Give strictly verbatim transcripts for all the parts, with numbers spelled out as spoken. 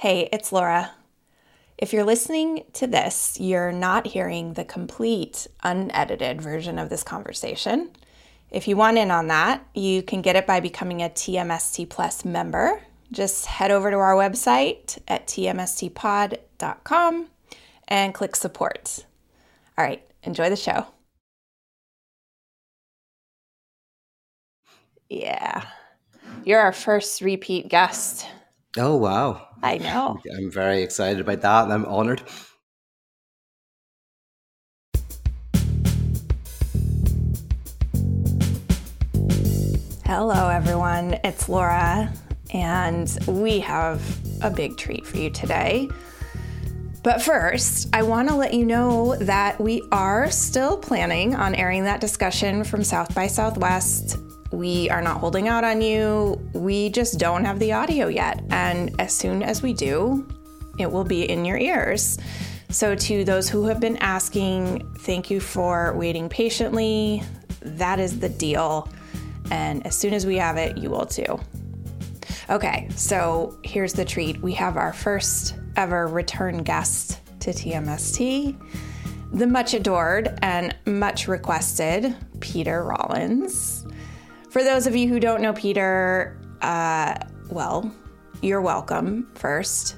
Hey, it's Laura. If you're listening to this, you're not hearing the complete, unedited version of this conversation. If you want in on that, you can get it by becoming a T M S T Plus member. Just head over to our website at t m s t pod dot com and click support. All right, enjoy the show. Yeah, you're our first repeat guest. Oh, wow. I know. I'm very excited about that and I'm honored. Hello, everyone. It's Laura, and we have a big treat for you today. But first, I want to let you know that we are still planning on airing that discussion from South by Southwest. We are not holding out on you. We just don't have the audio yet. And as soon as we do, it will be in your ears. So to those who have been asking, thank you for waiting patiently. That is the deal. And as soon as we have it, you will too. Okay, so here's the treat. We have our first ever return guest to T M S T, the much adored and much requested Peter Rollins. For those of you who don't know Peter, uh, well, you're welcome first.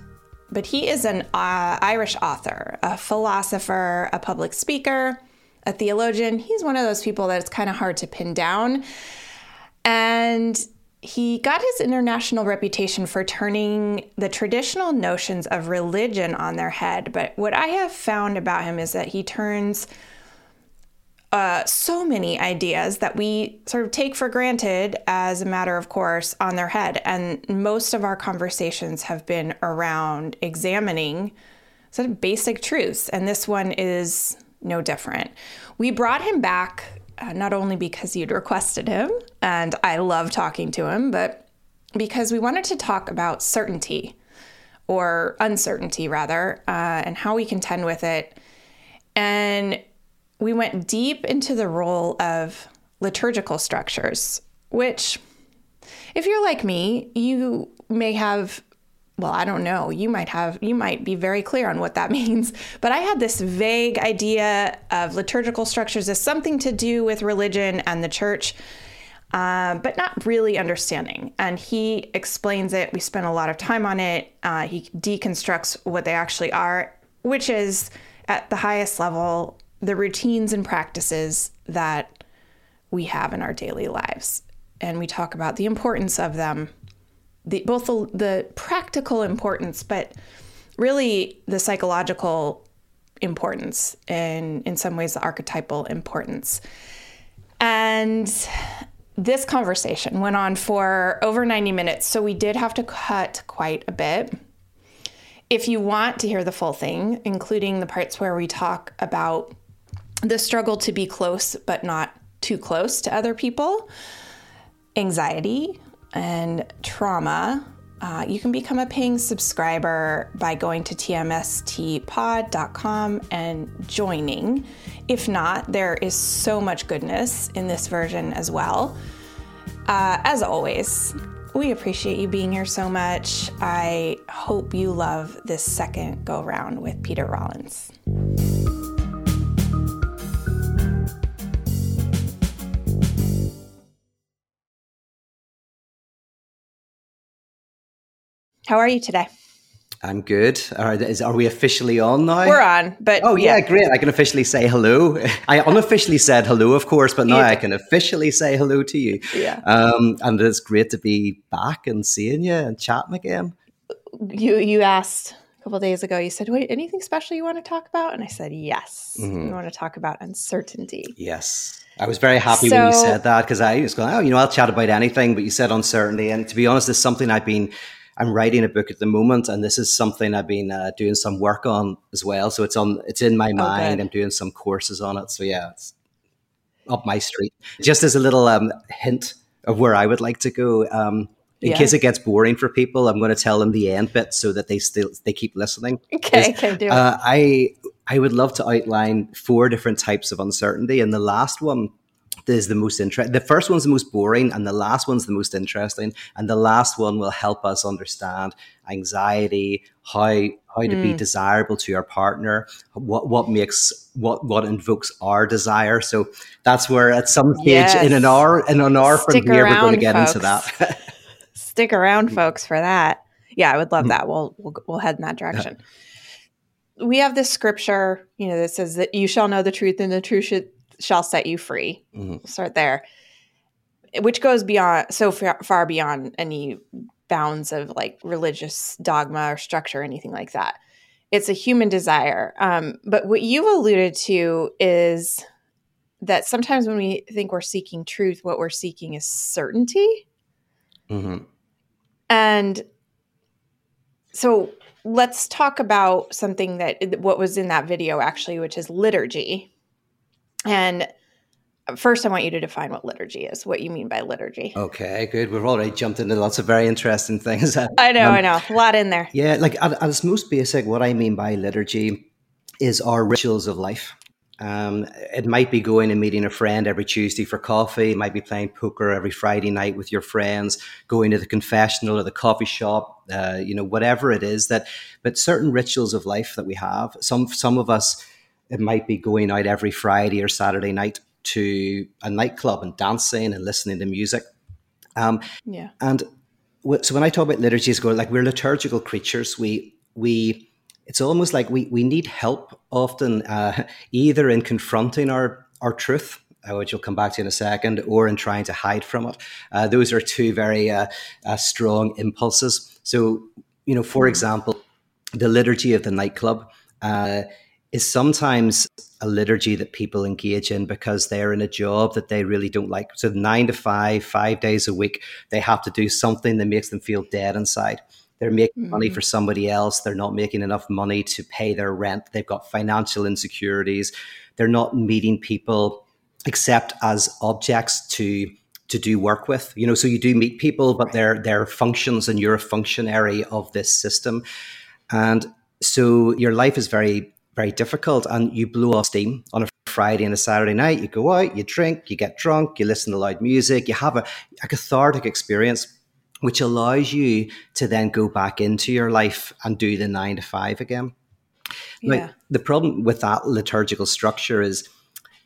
But he is an uh, Irish author, a philosopher, a public speaker, a theologian. He's one of those people that it's kind of hard to pin down. And he got his international reputation for turning the traditional notions of religion on their head. But what I have found about him is that he turns Uh, so many ideas that we sort of take for granted as a matter of course on their head. And most of our conversations have been around examining sort of basic truths. And this one is no different. We brought him back uh, not only because you'd requested him, and I love talking to him, but because we wanted to talk about certainty, or uncertainty rather, uh, and how we contend with it. And we went deep into the role of liturgical structures, which, if you're like me, you may have, well, I don't know, you might have, you might be very clear on what that means, but I had this vague idea of liturgical structures as something to do with religion and the church, uh, but not really understanding. And he explains it. We spent a lot of time on it. Uh, he deconstructs what they actually are, which is at the highest level, the routines and practices that we have in our daily lives. And we talk about the importance of them, the, both the, the practical importance, but really the psychological importance, and in some ways the archetypal importance. And this conversation went on for over ninety minutes, so we did have to cut quite a bit. If you want to hear the full thing, including the parts where we talk about the struggle to be close, but not too close to other people, anxiety, and trauma, uh, you can become a paying subscriber by going to t m s t pod dot com and joining. If not, there is so much goodness in this version as well. Uh, as always, we appreciate you being here so much. I hope you love this second go-round with Peter Rollins. How are you today? I'm good. Are, is, are we officially on now? We're on, but... Oh, yeah, yeah, great. I can officially say hello. I unofficially said hello, of course, but now I can officially say hello to you. Yeah. Um, and it's great to be back and seeing you and chatting again. You you asked a couple of days ago, you said, wait, anything special you want to talk about? And I said, yes. Mm-hmm. We want to talk about uncertainty. Yes. I was very happy so, when you said that, because I was going, oh, you know, I'll chat about anything, but you said uncertainty. And to be honest, it's something I've been... I'm writing a book at the moment, and this is something I've been uh, doing some work on as well. So it's on, it's in my mind. Oh, I'm doing some courses on it. So yeah, it's up my street. Just as a little um, hint of where I would like to go, um, in yeah. case it gets boring for people, I'm going to tell them the end bit so that they still they keep listening. Okay, I can do it. Uh, I I would love to outline four different types of uncertainty, and the last one is the most interesting. The first one's the most boring, and the last one's the most interesting. And the last one will help us understand anxiety, how how to mm. be desirable to our partner, what what makes what what invokes our desire. So that's where, at some stage, yes. in an hour in an hour Stick from here, around, we're going to get folks. into that. Stick around, folks, for that. Yeah, I would love that. We'll we'll, we'll head in that direction. Yeah. We have this scripture, you know, that says that you shall know the truth, and the truth should. shall set you free. Mm-hmm. Start there, which goes beyond so far, far beyond any bounds of like religious dogma or structure or anything like that. It's a human desire. Um, but what you've alluded to is that sometimes when we think we're seeking truth, what we're seeking is certainty. Mm-hmm. And so let's talk about something that what was in that video actually, which is liturgy. And first, I want you to define what liturgy is, what you mean by liturgy. Okay, good. We've already jumped into lots of very interesting things. I know, um, I know. A lot in there. Yeah, like at, at its most basic, what I mean by liturgy is our rituals of life. Um, it might be going and meeting a friend every Tuesday for coffee. It might be playing poker every Friday night with your friends, going to the confessional or the coffee shop, uh, you know, whatever it is. That, but certain rituals of life that we have, some some of us, it might be going out every Friday or Saturday night to a nightclub and dancing and listening to music. Um, yeah. And w- so when I talk about liturgy, it's going like we're liturgical creatures. We we it's almost like we we need help often, uh, either in confronting our our truth, uh, which we'll come back to in a second, or in trying to hide from it. Uh, those are two very uh, uh, strong impulses. So you know, for example, the liturgy of the nightclub. Uh, is sometimes a liturgy that people engage in because they're in a job that they really don't like. So nine to five, five days a week, they have to do something that makes them feel dead inside. They're making mm. money for somebody else. They're not making enough money to pay their rent. They've got financial insecurities. They're not meeting people except as objects to to do work with. You know, so you do meet people, but they're, they're functions and you're a functionary of this system. And so your life is very... very difficult, and you blow off steam on a Friday and a Saturday night. You go out, you drink, you get drunk, you listen to loud music, you have a, a cathartic experience, which allows you to then go back into your life and do the nine to five again. Yeah. Like, the problem with that liturgical structure is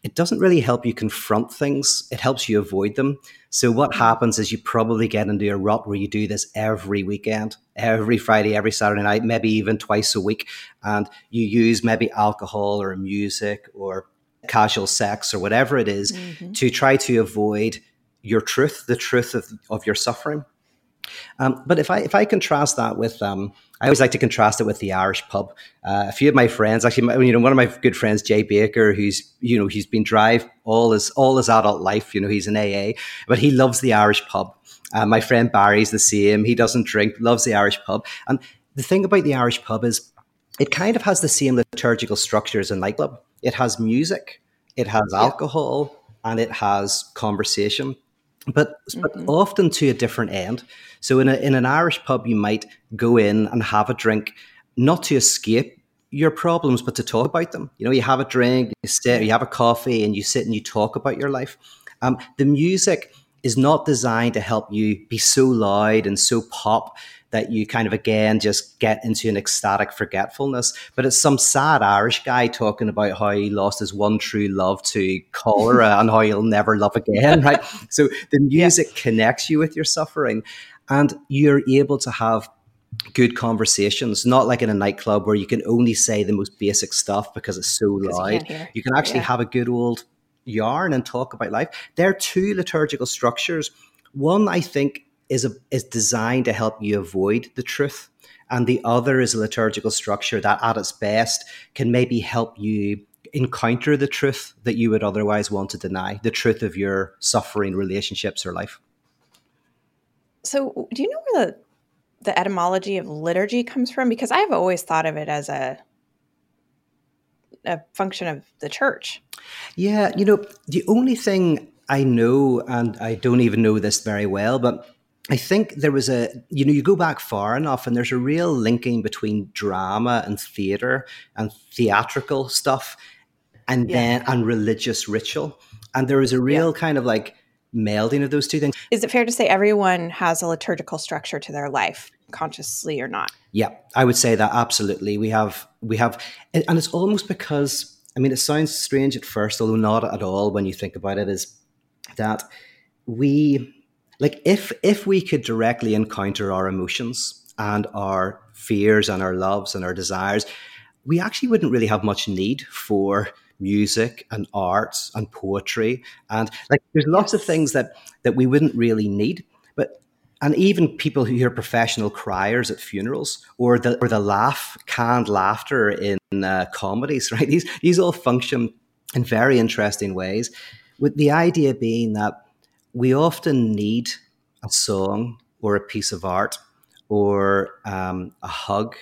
it doesn't really help you confront things. It helps you avoid them. So what happens is you probably get into a rut where you do this every weekend, every Friday, every Saturday night, maybe even twice a week. And you use maybe alcohol or music or casual sex or whatever it is mm-hmm. to try to avoid your truth, the truth of, of your suffering. Um, but if I if I contrast that with, um, I always like to contrast it with the Irish pub. Uh, a few of my friends, actually, my, you know, one of my good friends, Jay Baker, who's, you know, he's been drive all his all his adult life. You know, he's an A A, but he loves the Irish pub. Uh, my friend Barry's the same. He doesn't drink, loves the Irish pub. And the thing about the Irish pub is, it kind of has the same liturgical structure as a nightclub. It has music, it has alcohol, and it has conversation. But, but mm-hmm. often to a different end. So in a, in an Irish pub, you might go in and have a drink, not to escape your problems, but to talk about them. You know, you have a drink, you sit, you have a coffee, and you sit and you talk about your life. Um, the music is not designed to help you be so loud and so pop that you kind of, again, just get into an ecstatic forgetfulness. But it's some sad Irish guy talking about how he lost his one true love to cholera and how he'll never love again, right? So the music yeah. connects you with your suffering, and you're able to have good conversations, not like in a nightclub where you can only say the most basic stuff because it's so loud. You, you can actually yeah. have a good old yarn and talk about life. There are two liturgical structures. One, I think, is a, is designed to help you avoid the truth. And the other is a liturgical structure that at its best can maybe help you encounter the truth that you would otherwise want to deny, the truth of your suffering, relationships, or life. So do you know where the, the etymology of liturgy comes from? Because I've always thought of it as a a function of the church. Yeah, you know, the only thing I know, and I don't even know this very well, but I think there was a, you know, you go back far enough and there's a real linking between drama and theater and theatrical stuff and yeah. then and religious ritual. And there is a real yeah. kind of like melding of those two things. Is it fair to say everyone has a liturgical structure to their life, consciously or not? Yeah, I would say that absolutely. We have, we have, and it's almost because, I mean, it sounds strange at first, although not at all when you think about it, is that we, like if if we could directly encounter our emotions and our fears and our loves and our desires, we actually wouldn't really have much need for music and arts and poetry. And like there's lots of things that that we wouldn't really need. But and even people who hear professional criers at funerals or the or the laugh, canned laughter in uh, comedies, right? These these all function in very interesting ways, with the idea being that we often need a song or a piece of art or um, a hug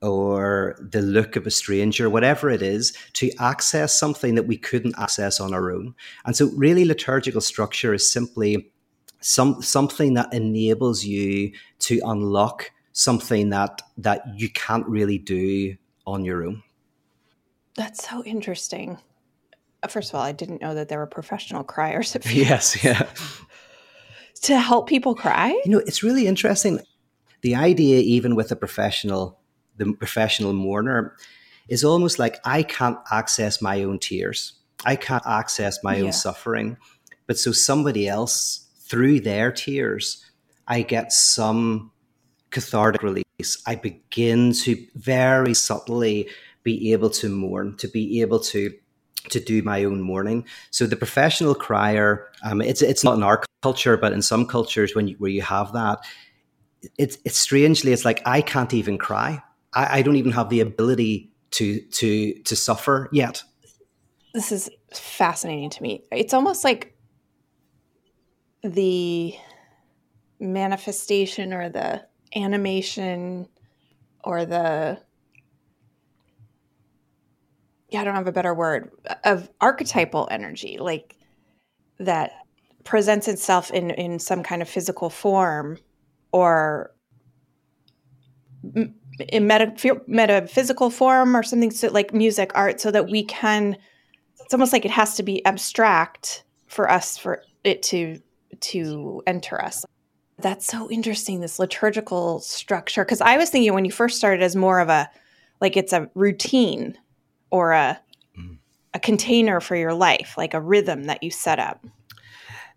or the look of a stranger, whatever it is, to access something that we couldn't access on our own. And so really liturgical structure is simply some something that enables you to unlock something that that you can't really do on your own. That's so interesting. First of all, I didn't know that there were professional criers. Yes, yeah. To help people cry? You know, it's really interesting. The idea, even with a professional, the professional mourner, is almost like I can't access my own tears. I can't access my yeah. own suffering. But so somebody else, through their tears, I get some cathartic release. I begin to very subtly be able to mourn, to be able to to do my own mourning. So the professional crier, um, it's it's not in our culture, but in some cultures when you, where you have that, it's it's strangely, it's like, I can't even cry. I, I don't even have the ability to to to suffer yet. This is fascinating to me. It's almost like the manifestation or the animation or the I don't have a better word, of archetypal energy, like that presents itself in, in some kind of physical form or in meta, metaphysical form or something, so like music, art, so that we can, it's almost like it has to be abstract for us, for it to, to enter us. That's so interesting, this liturgical structure. Because I was thinking when you first started as more of a, like it's a routine or a a container for your life, like a rhythm that you set up.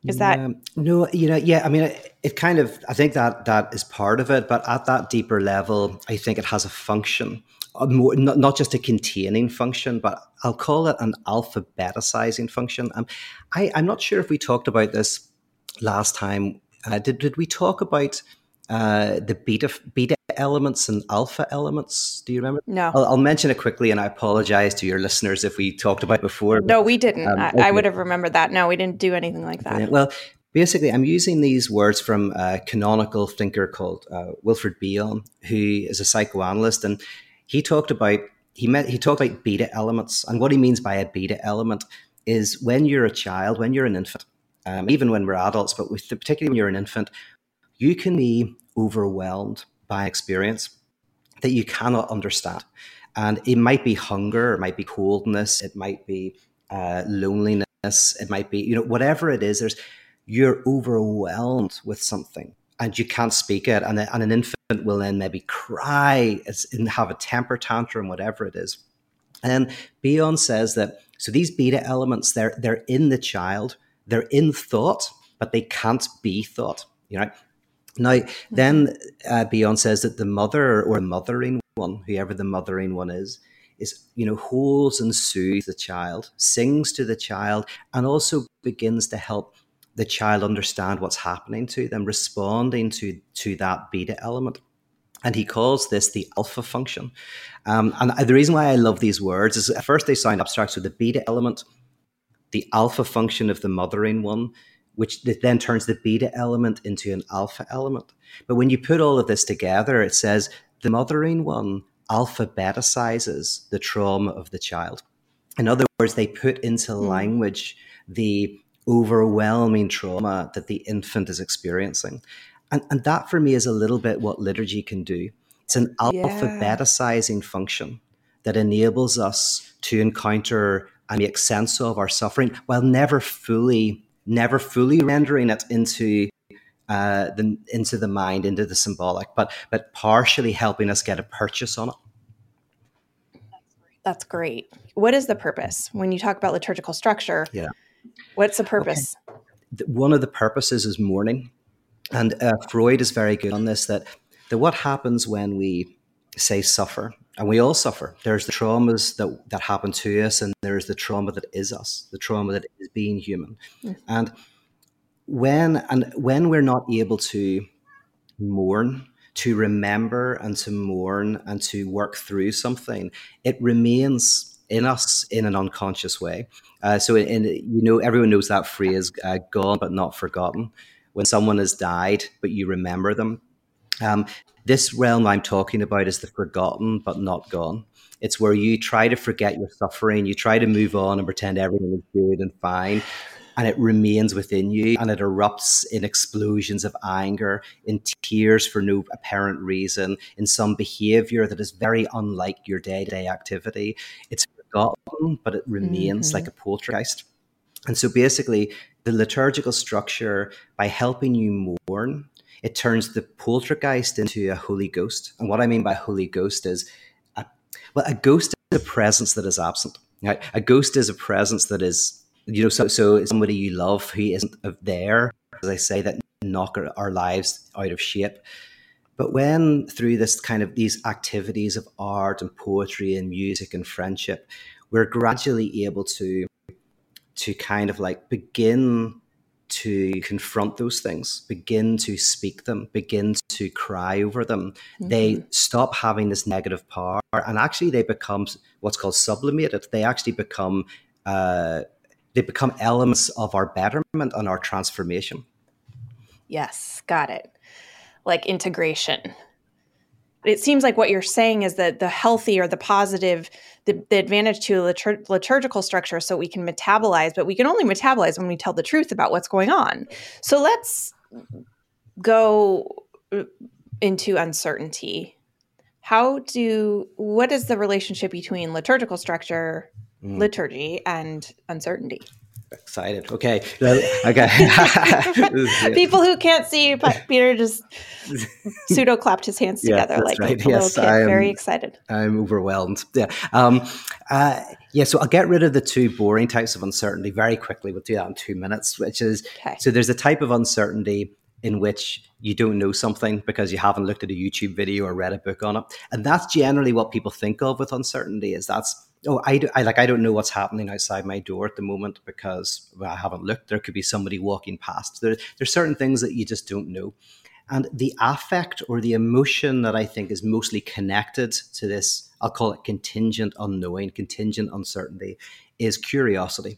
Is that um, no? You know, yeah. I mean, it, it kind of. I think that that is part of it, but at that deeper level, I think it has a function, a more, not not just a containing function, but I'll call it an alphabetizing function. Um, I I'm not sure if we talked about this last time. Uh, did did we talk about uh, the beta beta? elements and alpha elements? Do you remember? No. I'll, I'll mention it quickly, and I apologize to your listeners if we talked about it before. No, but, we didn't. Um, I, okay. I would have remembered that. No, we didn't do anything like that. Okay. Well, basically, I'm using these words from a canonical thinker called uh, Wilfred Bion, who is a psychoanalyst, and he talked about he meant he talked about beta elements, and what he means by a beta element is when you're a child, when you're an infant, um, even when we're adults, but with, particularly when you're an infant, you can be overwhelmed by experience that you cannot understand. And it might be hunger, it might be coldness, it might be uh, loneliness, it might be, you know, whatever it is, there's you're overwhelmed with something and you can't speak it. And, and an infant will then maybe cry and have a temper tantrum, whatever it is. And Bion says that, so these beta elements, they're, they're in the child, they're in thought, but they can't be thought, you know. Now, then uh, Bion says that the mother or mothering one, whoever the mothering one is, is, you know, holds and soothes the child, sings to the child, and also begins to help the child understand what's happening to them, responding to, to that beta element. And he calls this the alpha function. Um, and the reason why I love these words is at first they sound abstract. So the beta element, the alpha function of the mothering one, which then turns the beta element into an alpha element. But when you put all of this together, it says the mothering one alphabetizes the trauma of the child. In other words, they put into language the overwhelming trauma that the infant is experiencing. And, and that for me is a little bit what liturgy can do. It's an alphabetizing yeah. function that enables us to encounter and make sense of our suffering while never fully, never fully rendering it into uh, the into the mind, into the symbolic, but but partially helping us get a purchase on it. That's great. What is the purpose when you talk about liturgical structure? Yeah. What's the purpose? Okay. One of the purposes is mourning. And uh, Freud is very good on this, that, that what happens when we, say, suffer, and we all suffer. There's the traumas that, that happen to us, and there's the trauma that is us, the trauma that is being human. Yes. And when and when we're not able to mourn, to remember and to mourn and to work through something, it remains in us in an unconscious way. Uh, so, in, in, you know, everyone knows that phrase, uh, gone but not forgotten. When someone has died, but you remember them. Um, this realm I'm talking about is the forgotten but not gone. It's where you try to forget your suffering, you try to move on and pretend everything is good and fine. And it remains within you, and it erupts in explosions of anger, in tears for no apparent reason, in some behavior that is very unlike your day-to-day activity. It's forgotten, but it remains mm-hmm. like a poltergeist. And so basically, the liturgical structure, by helping you mourn, it turns the poltergeist into a holy ghost. And what I mean by holy ghost is, a, well, a ghost is a presence that is absent. Right? A ghost is a presence that is... You know, so, so somebody you love who isn't there, as I say, that knock our, our lives out of shape. But when through this kind of these activities of art and poetry and music and friendship, we're gradually able to, to kind of like begin to confront those things, begin to speak them, begin to cry over them. Mm-hmm. They stop having this negative power, and actually they become what's called sublimated. They actually become... Uh, They become elements of our betterment and our transformation. Yes, got it. Like integration. It seems like what you're saying is that the healthy or the positive, the, the advantage to a litur- liturgical structure so we can metabolize, but we can only metabolize when we tell the truth about what's going on. So let's go into uncertainty. How do, what is the relationship between liturgical structure Mm. liturgy and uncertainty? Excited. Okay. Okay. People who can't see, Peter just pseudo clapped his hands together yes, like right. a yes, little kid. Am, very excited. I'm overwhelmed. Yeah. Um, uh, yeah. So I'll get rid of the two boring types of uncertainty very quickly. We'll do that in two minutes. Which is okay. So there's a type of uncertainty in which you don't know something because you haven't looked at a YouTube video or read a book on it, and that's generally what people think of with uncertainty. Is that's Oh, I, do, I like I don't know what's happening outside my door at the moment because well, I haven't looked. There could be somebody walking past. There, there's certain things that you just don't know. And the affect or the emotion that I think is mostly connected to this, I'll call it contingent unknowing, contingent uncertainty, is curiosity.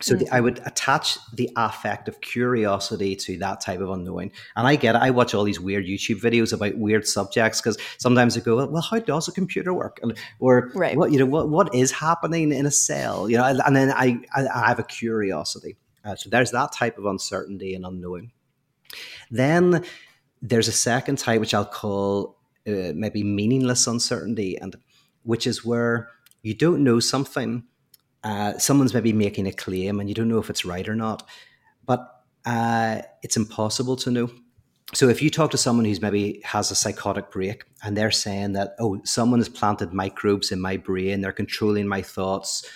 So mm-hmm. the, I would attach the affect of curiosity to that type of unknowing. And I get it. I watch all these weird YouTube videos about weird subjects because sometimes I go, well, how does a computer work? And, or right. what, you know, what, what is happening in a cell? You know, and, and then I, I, I have a curiosity. Uh, so there's that type of uncertainty and unknowing. Then there's a second type, which I'll call uh, maybe meaningless uncertainty, and which is where you don't know something. Uh, someone's maybe making a claim and you don't know if it's right or not, but uh, it's impossible to know. So if you talk to someone who's maybe has a psychotic break and they're saying that, oh, someone has planted microbes in my brain, they're controlling my thoughts.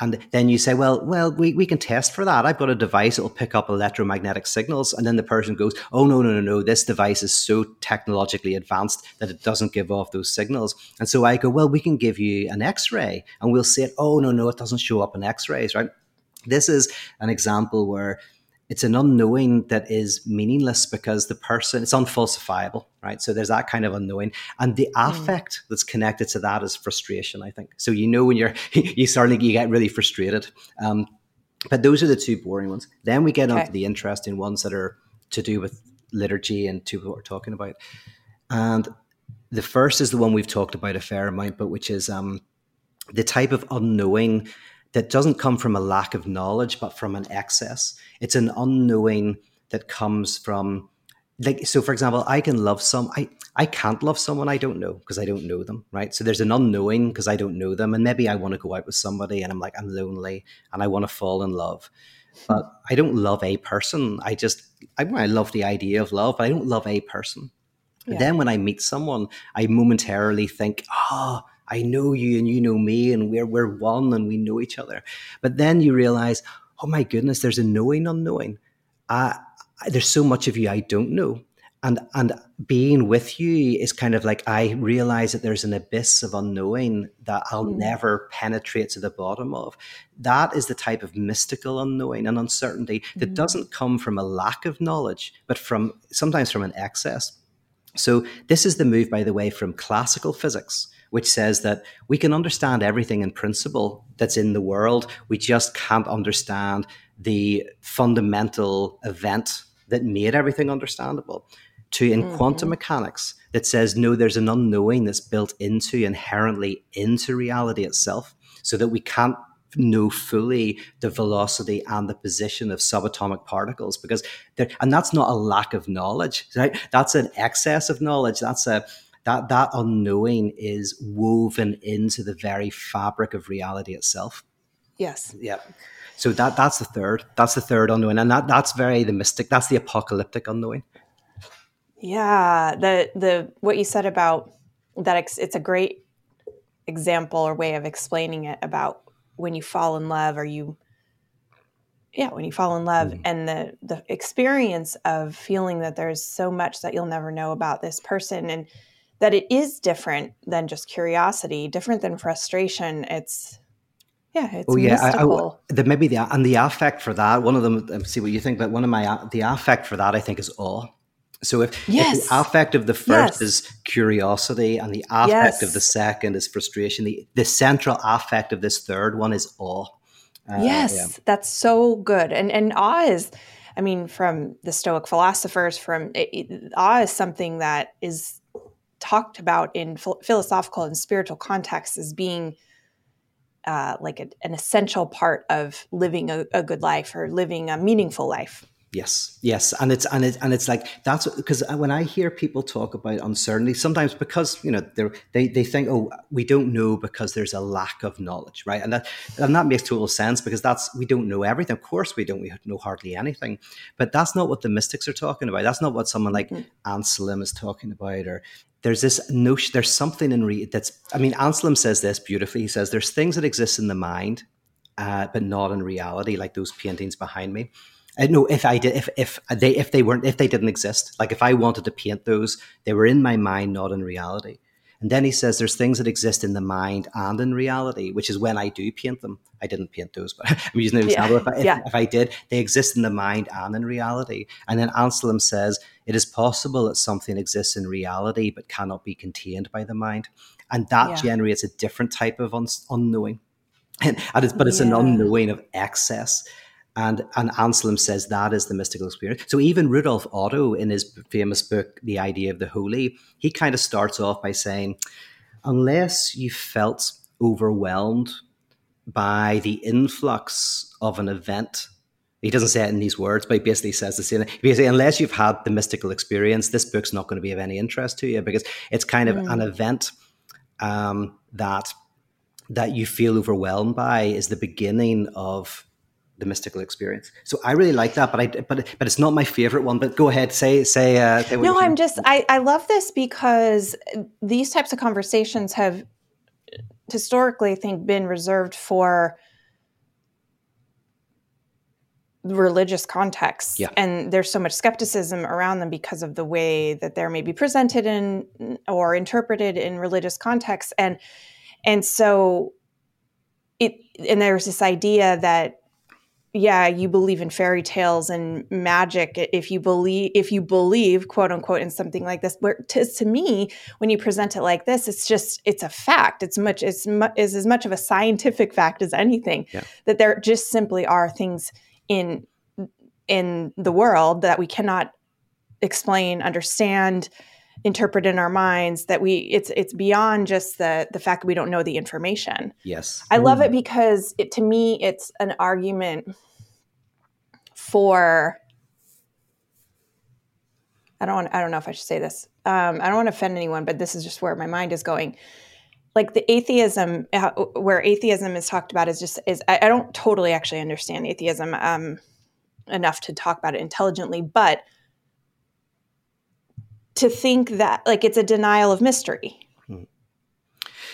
And then you say, well, well, we, we can test for that. I've got a device that will pick up electromagnetic signals. And then the person goes, oh, no, no, no, no. This device is so technologically advanced that it doesn't give off those signals. And so I go, well, we can give you an X-ray. And we'll say, oh, no, no, it doesn't show up in X-rays, right? This is an example where it's an unknowing that is meaningless because the person, it's unfalsifiable, right? So there's that kind of unknowing. And the affect mm. that's connected to that is frustration, I think. So you know when you're, you suddenly you get really frustrated. Um, but those are the two boring ones. Then we get okay. on to the interesting ones that are to do with liturgy and to what we're talking about. And the first is the one we've talked about a fair amount, but which is um, the type of unknowing that doesn't come from a lack of knowledge, but from an excess. It's an unknowing that comes from like, so for example, I can love some, I, I can't love someone I don't know because I don't know them, right? So there's an unknowing because I don't know them. And maybe I want to go out with somebody and I'm like, I'm lonely and I want to fall in love. But I don't love a person. I just, I, I love the idea of love, but I don't love a person. Yeah. Then when I meet someone, I momentarily think, ah, oh, I know you and you know me and we're we're one and we know each other. But then you realize, oh my goodness, there's a knowing unknowing. Uh, there's so much of you I don't know. And and being with you is kind of like I realize that there's an abyss of unknowing that I'll mm. never penetrate to the bottom of. That is the type of mystical unknowing and uncertainty mm. that doesn't come from a lack of knowledge, but from sometimes from an excess. So this is the move, by the way, from classical physics, which says that we can understand everything in principle that's in the world. We just can't understand the fundamental event that made everything understandable. To in mm-hmm. quantum mechanics that says, no, there's an unknowing that's built into inherently into reality itself, so that we can't know fully the velocity and the position of subatomic particles, because there, and that's not a lack of knowledge, right? That's an excess of knowledge. That's a That that unknowing is woven into the very fabric of reality itself. Yes. Yeah. So that that's the third. That's the third unknowing, and that that's very the mystic. That's the apocalyptic unknowing. Yeah. The the what you said about that ex, it's a great example or way of explaining it about when you fall in love or you. Yeah, when you fall in love mm. and the, the experience of feeling that there's so much that you'll never know about this person and. That it is different than just curiosity, different than frustration. It's, yeah, it's oh, yeah. mystical. I, I, the, maybe the, and the affect for that, one of them, see what you think, but one of my, the affect for that I think is awe. So if, yes. if the affect of the first yes. is curiosity and the affect yes. of the second is frustration, the, the central affect of this third one is awe. Uh, yes, yeah. That's so good. And and awe is, I mean, from the Stoic philosophers, from it, it, awe is something that is talked about in ph- philosophical and spiritual contexts as being uh, like a, an essential part of living a, a good life or living a meaningful life. Yes, yes, and it's and it and it's like that's because when I hear people talk about uncertainty, sometimes because you know they they think oh we don't know because there's a lack of knowledge, right? And that and that makes total sense because that's we don't know everything. Of course, we don't we know hardly anything, but that's not what the mystics are talking about. That's not what someone like mm-hmm. Anselm is talking about, or there's this notion. There's something in re- that's. I mean, Anselm says this beautifully. He says there's things that exist in the mind, uh, but not in reality, like those paintings behind me. Uh, no, if I did, if if they if they weren't, if they didn't exist, like if I wanted to paint those, they were in my mind, not in reality. And then he says, "There's things that exist in the mind and in reality, which is when I do paint them. I didn't paint those, but I'm using the example. Yeah. If, I, if, yeah. if I did, they exist in the mind and in reality." And then Anselm says, "It is possible that something exists in reality, but cannot be contained by the mind, and that yeah. generates a different type of un- unknowing. and, and it's, but it's yeah. an unknowing of excess." And and Anselm says that is the mystical experience. So even Rudolf Otto, in his famous book, The Idea of the Holy, he kind of starts off by saying, unless you felt overwhelmed by the influx of an event, he doesn't say it in these words, but he basically says the same thing. Basically, unless you've had the mystical experience, this book's not going to be of any interest to you because it's kind of mm. an event um, that that you feel overwhelmed by is the beginning of the mystical experience. So I really like that, but I but but it's not my favorite one. But go ahead, say say. Uh, say what no, I'm just I I love this because these types of conversations have historically, I think, been reserved for religious contexts, yeah. and there's so much skepticism around them because of the way that they're maybe presented in or interpreted in religious contexts, and and so it and there's this idea that. Yeah, you believe in fairy tales and magic. If you believe, if you believe, quote unquote, in something like this, where to, to me, when you present it like this, it's just it's a fact. It's much it's mu- is as much of a scientific fact as anything yeah. that there just simply are things in in the world that we cannot explain, understand, interpret in our minds. That we it's it's beyond just the the fact that we don't know the information. Yes, I love it because it, to me it's an argument for I don't want, I don't know if I should say this. Um, I don't want to offend anyone, but this is just where my mind is going. Like the atheism, where atheism is talked about is just, is I, I don't totally actually understand atheism um, enough to talk about it intelligently, but to think that like it's a denial of mystery. Hmm.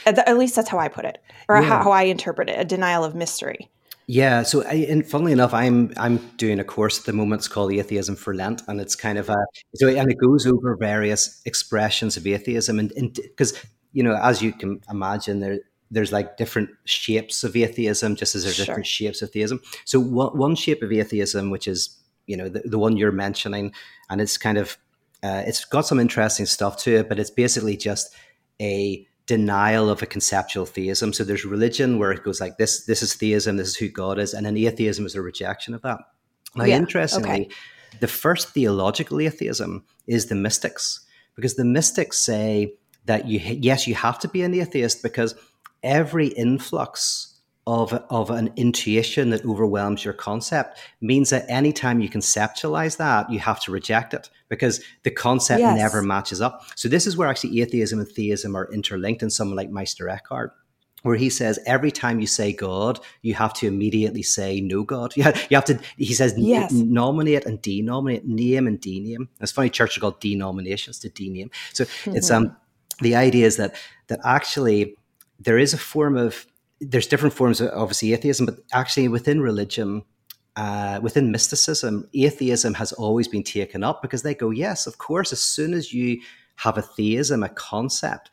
At, the, at least that's how I put it, or yeah. how, how I interpret it, a denial of mystery. Yeah. So, I, and funnily enough, I'm I'm doing a course at the moment. It's called Atheism for Lent, and it's kind of a so, and it goes over various expressions of atheism, and because you know, as you can imagine, there there's like different shapes of atheism, just as there's sure. different shapes of theism. So, one one shape of atheism, which is you know the, the one you're mentioning, and it's kind of uh, it's got some interesting stuff to it, but it's basically just a denial of a conceptual theism. So there's religion where it goes like this, this is theism, this is who God is. And then atheism is a rejection of that. Now, yeah, interestingly, okay. the first theological atheism is the mystics, because the mystics say that you, yes, you have to be an atheist because every influx of, of an intuition that overwhelms your concept means that anytime you conceptualize that, you have to reject it because the concept yes. never matches up. So this is where actually atheism and theism are interlinked in someone like Meister Eckhart, where he says, every time you say God, you have to immediately say no God. You have, you have to, he says, yes. n- nominate and denominate, name and dename. It's funny, church are called denominations to dename. So mm-hmm. it's um the idea is that that actually there is a form of, there's different forms of obviously atheism, but actually within religion, uh, within mysticism, atheism has always been taken up because they go, yes, of course, as soon as you have a theism, a concept,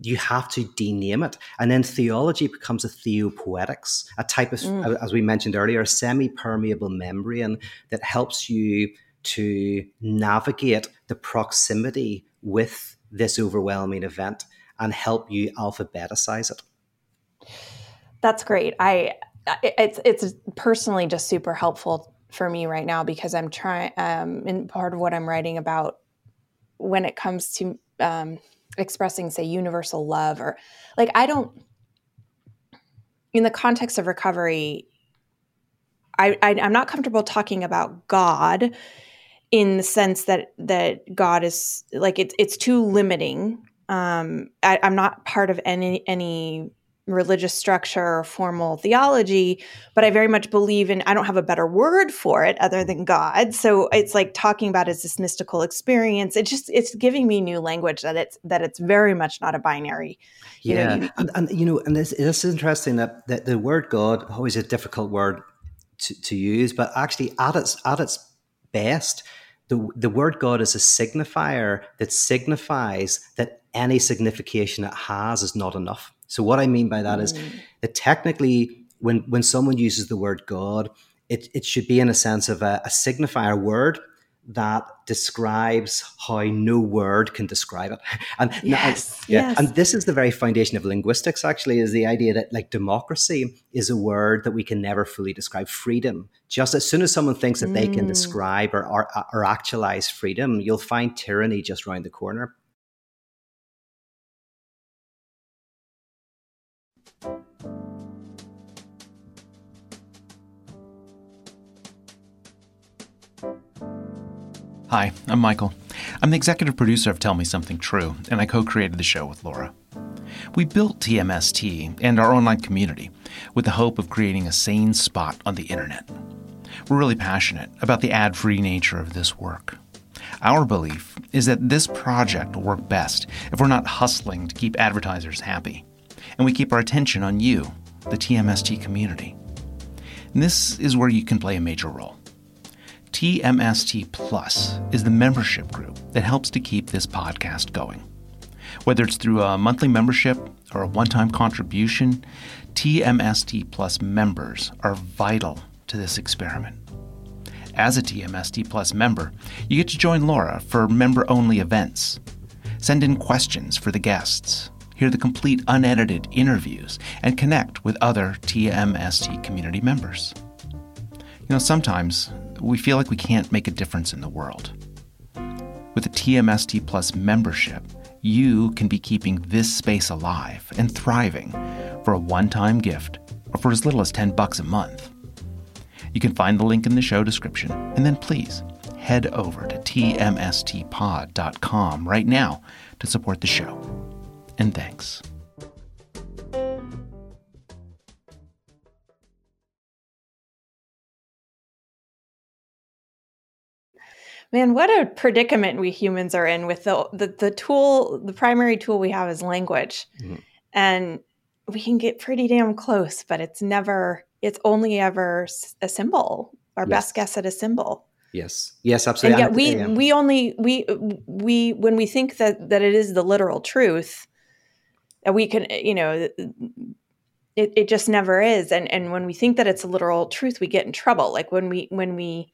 you have to dename it. And then theology becomes a theopoetics, a type of, mm. as we mentioned earlier, a semi-permeable membrane that helps you to navigate the proximity with this overwhelming event and help you alphabeticize it. That's great. I it's it's personally just super helpful for me right now because I'm trying, um, and part of what I'm writing about when it comes to um, expressing, say, universal love or like I don't, in the context of recovery, I, I I'm not comfortable talking about God in the sense that that God is like it's it's too limiting. Um, I, I'm not part of any any. religious structure or formal theology, but I very much believe in, I don't have a better word for it other than God. So it's like talking about it's this mystical experience. It just, it's giving me new language that it's, that it's very much not a binary. You yeah. know, you, and, and, you know, and this, this is interesting that, that the word God, always a difficult word to, to use, but actually at its, at its best, the, the word God is a signifier that signifies that any signification it has is not enough. So what I mean by that is that technically when, when someone uses the word God, it, it should be in a sense of a, a signifier word that describes how no word can describe it. And, yes, now, yeah, yes. and this is the very foundation of linguistics, actually, is the idea that like democracy is a word that we can never fully describe. Freedom. Just as soon as someone thinks that mm. they can describe or, or, or actualize freedom, you'll find tyranny just around the corner. Hi, I'm Michael. I'm the executive producer of Tell Me Something True, and I co-created the show with Laura. We built T M S T and our online community with the hope of creating a sane spot on the internet. We're really passionate about the ad-free nature of this work. Our belief is that this project will work best if we're not hustling to keep advertisers happy, and we keep our attention on you, the T M S T community. And this is where you can play a major role. T M S T Plus is the membership group that helps to keep this podcast going. Whether it's through a monthly membership or a one-time contribution, T M S T Plus members are vital to this experiment. As a T M S T Plus member, you get to join Laura for member-only events, send in questions for the guests, hear the complete unedited interviews, and connect with other T M S T community members. You know, sometimes we feel like we can't make a difference in the world. With a T M S T Plus membership, you can be keeping this space alive and thriving for a one-time gift or for as little as ten bucks a month. You can find the link in the show description, and then please head over to t m s t pod dot com right now to support the show. And thanks. Man, what a predicament we humans are in with the the, the tool, the primary tool we have is language. Mm-hmm. And we can get pretty damn close, but it's never, it's only ever a symbol, our yes. best guess at a symbol. Yes. Yes, absolutely. And yet we, we only, we, we, when we think that, that it is the literal truth, that we can, you know, it, it just never is. And, and when we think that it's a literal truth, we get in trouble. Like when we, when we,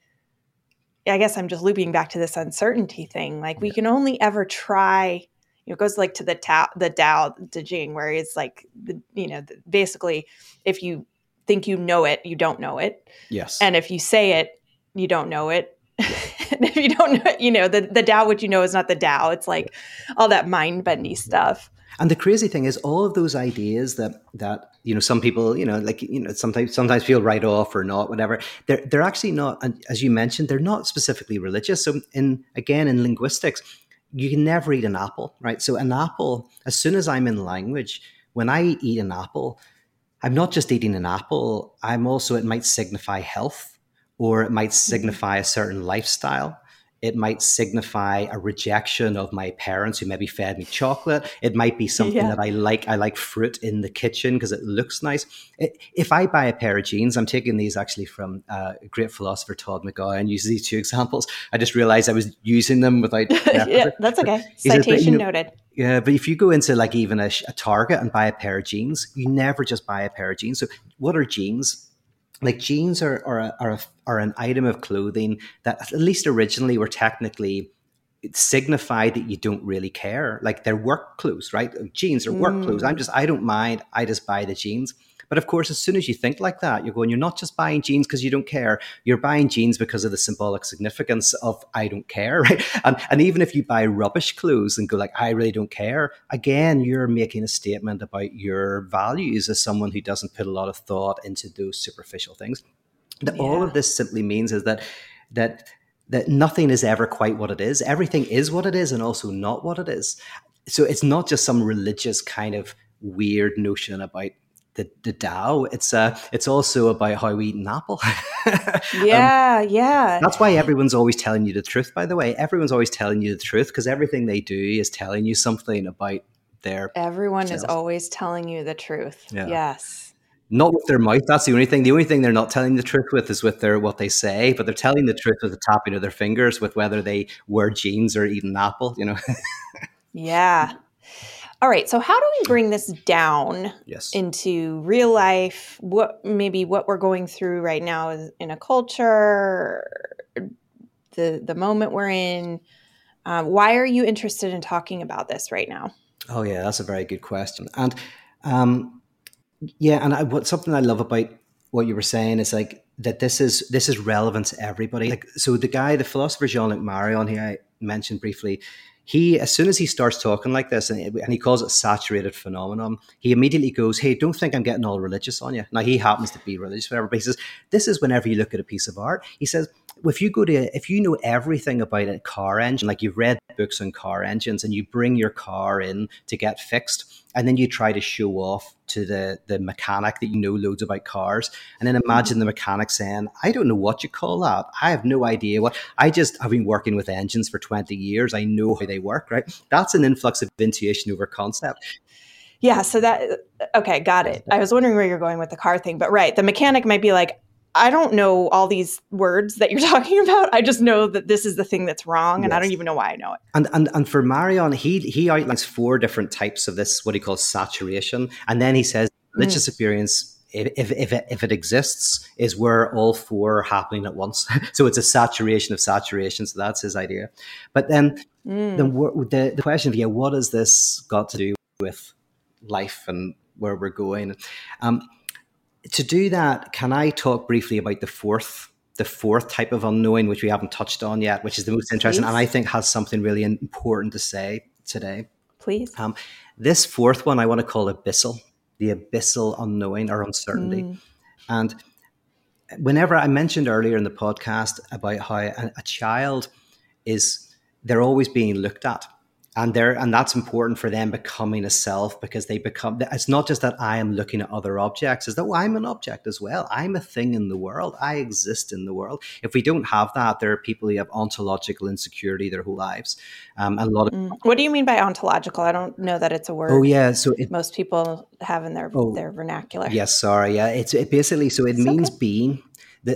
I guess I'm just looping back to this uncertainty thing. Like we can only ever try, you know, it goes like to the Tao, the Tao Te Ching, where it's like, the, you know, the, basically if you think you know it, you don't know it. Yes. And if you say it, you don't know it. And if you don't know it, you know, the, the Tao, which you know is not the Tao. It's like yeah. all that mind bendy stuff. And the crazy thing is all of those ideas that, that, you know, some people, you know, like, you know, sometimes, sometimes feel right off or not, whatever, they're, they're actually not, as you mentioned, they're not specifically religious. So in, again, in linguistics, you can never eat an apple, right? So an apple, as soon as I'm in language, when I eat an apple, I'm not just eating an apple. I'm also, it might signify health, or it might signify a certain lifestyle. It might signify a rejection of my parents who maybe fed me chocolate. It might be something yeah. that I like. I like fruit in the kitchen because it looks nice. It, if I buy a pair of jeans, I'm taking these actually from uh, great philosopher Todd McGowan, uses these two examples. I just realized I was using them without... yeah, that's okay. Citation says, you know, noted. Yeah, but if you go into like even a, a Target and buy a pair of jeans, you never just buy a pair of jeans. So what are jeans? Like jeans are are a, are, a, are an item of clothing that at least originally were technically signified that you don't really care. Like they're work clothes, right? Jeans are work mm. clothes. I'm just, I don't mind. I just buy the jeans. But of course, as soon as you think like that, you're going, you're not just buying jeans because you don't care. You're buying jeans because of the symbolic significance of I don't care, right? And, and even if you buy rubbish clothes and go like, I really don't care, again, you're making a statement about your values as someone who doesn't put a lot of thought into those superficial things. That yeah. all of this simply means is that that that nothing is ever quite what it is. Everything is what it is and also not what it is. So it's not just some religious kind of weird notion about The, the Tao, it's uh, it's also about how we eat an apple. yeah, um, yeah. That's why everyone's always telling you the truth, by the way. Everyone's always telling you the truth because everything they do is telling you something about their... Everyone self. Is always telling you the truth, yeah. yes. Not with their mouth, that's the only thing. The only thing they're not telling the truth with is with their what they say, but they're telling the truth with the tapping of their fingers, with whether they wear jeans or eat an apple, you know. yeah. All right, so how do we bring this down yes. into real life? What maybe what we're going through right now is in a culture, the the moment we're in. Uh, why are you interested in talking about this right now? Oh yeah, that's a very good question. And um, yeah, and I, what something I love about what you were saying is like that this is this is relevant to everybody. Like so, the guy, the philosopher Jean-Luc Marion, who I mentioned briefly. He, as soon as he starts talking like this, and, and he calls it saturated phenomenon, he immediately goes, hey, don't think I'm getting all religious on you. Now, he happens to be religious, whatever, but he says, this is whenever you look at a piece of art. He says, well, if you go to, if you know everything about a car engine, like you've read books on car engines, and you bring your car in to get fixed, and then you try to show off to the, the mechanic that you know loads about cars. And then imagine the mechanic saying, I don't know what you call that. I have no idea what, I just have been working with engines for twenty years. I know how they work, right? That's an influx of intuition over concept. Yeah, so that, okay, got it. I was wondering where you're going with the car thing, but right, the mechanic might be like, I don't know all these words that you're talking about. I just know that this is the thing that's wrong, and yes. I don't even know why I know it. And and and for Marion, he he outlines four different types of this, what he calls saturation. And then he says religious mm. experience, if if if it, if it exists, is where all four are happening at once. So it's a saturation of saturation. So that's his idea. But then mm. the, the the question of yeah, what has this got to do with life and where we're going? Um, To do that, can I talk briefly about the fourth, the fourth type of unknowing, which we haven't touched on yet, which is the most interesting, Please. And I think has something really important to say today. Please. Um, this fourth one I want to call abyssal, the abyssal unknowing or uncertainty. Mm. And whenever I mentioned earlier in the podcast about how a, a child is, they're always being looked at. And they're, and that's important for them becoming a self, because they become, it's not just that I am looking at other objects, it's that, well, I'm an object as well. I'm a thing in the world. I exist in the world. If we don't have that, there are people who have ontological insecurity their whole lives. Um, a lot of mm. What do you mean by ontological? I don't know that it's a word. Oh yeah, so it, most people have in their oh, their vernacular. Yes, yeah, sorry, yeah. It's it basically so it it's means okay. being,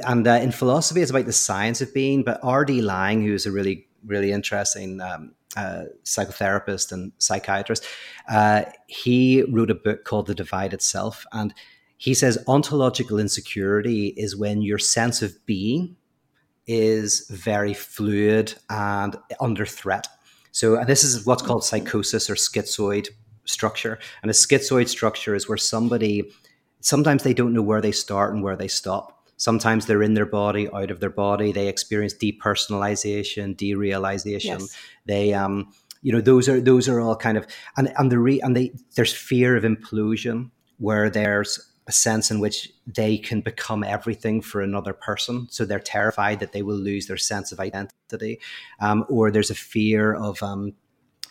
and uh, in philosophy, it's about the science of being. But R D Laing, who's a really really interesting. Um, Uh, psychotherapist and psychiatrist, uh, he wrote a book called The Divided Self. And he says ontological insecurity is when your sense of being is very fluid and under threat. So and this is what's called psychosis or schizoid structure. And a schizoid structure is where somebody, sometimes they don't know where they start and where they stop. Sometimes they're in their body, out of their body. They experience depersonalization, derealization. Yes. They, um, you know, those are those are all kind of and and the re, and they there's fear of implosion, where there's a sense in which they can become everything for another person. So they're terrified that they will lose their sense of identity, um, or there's a fear of. Um,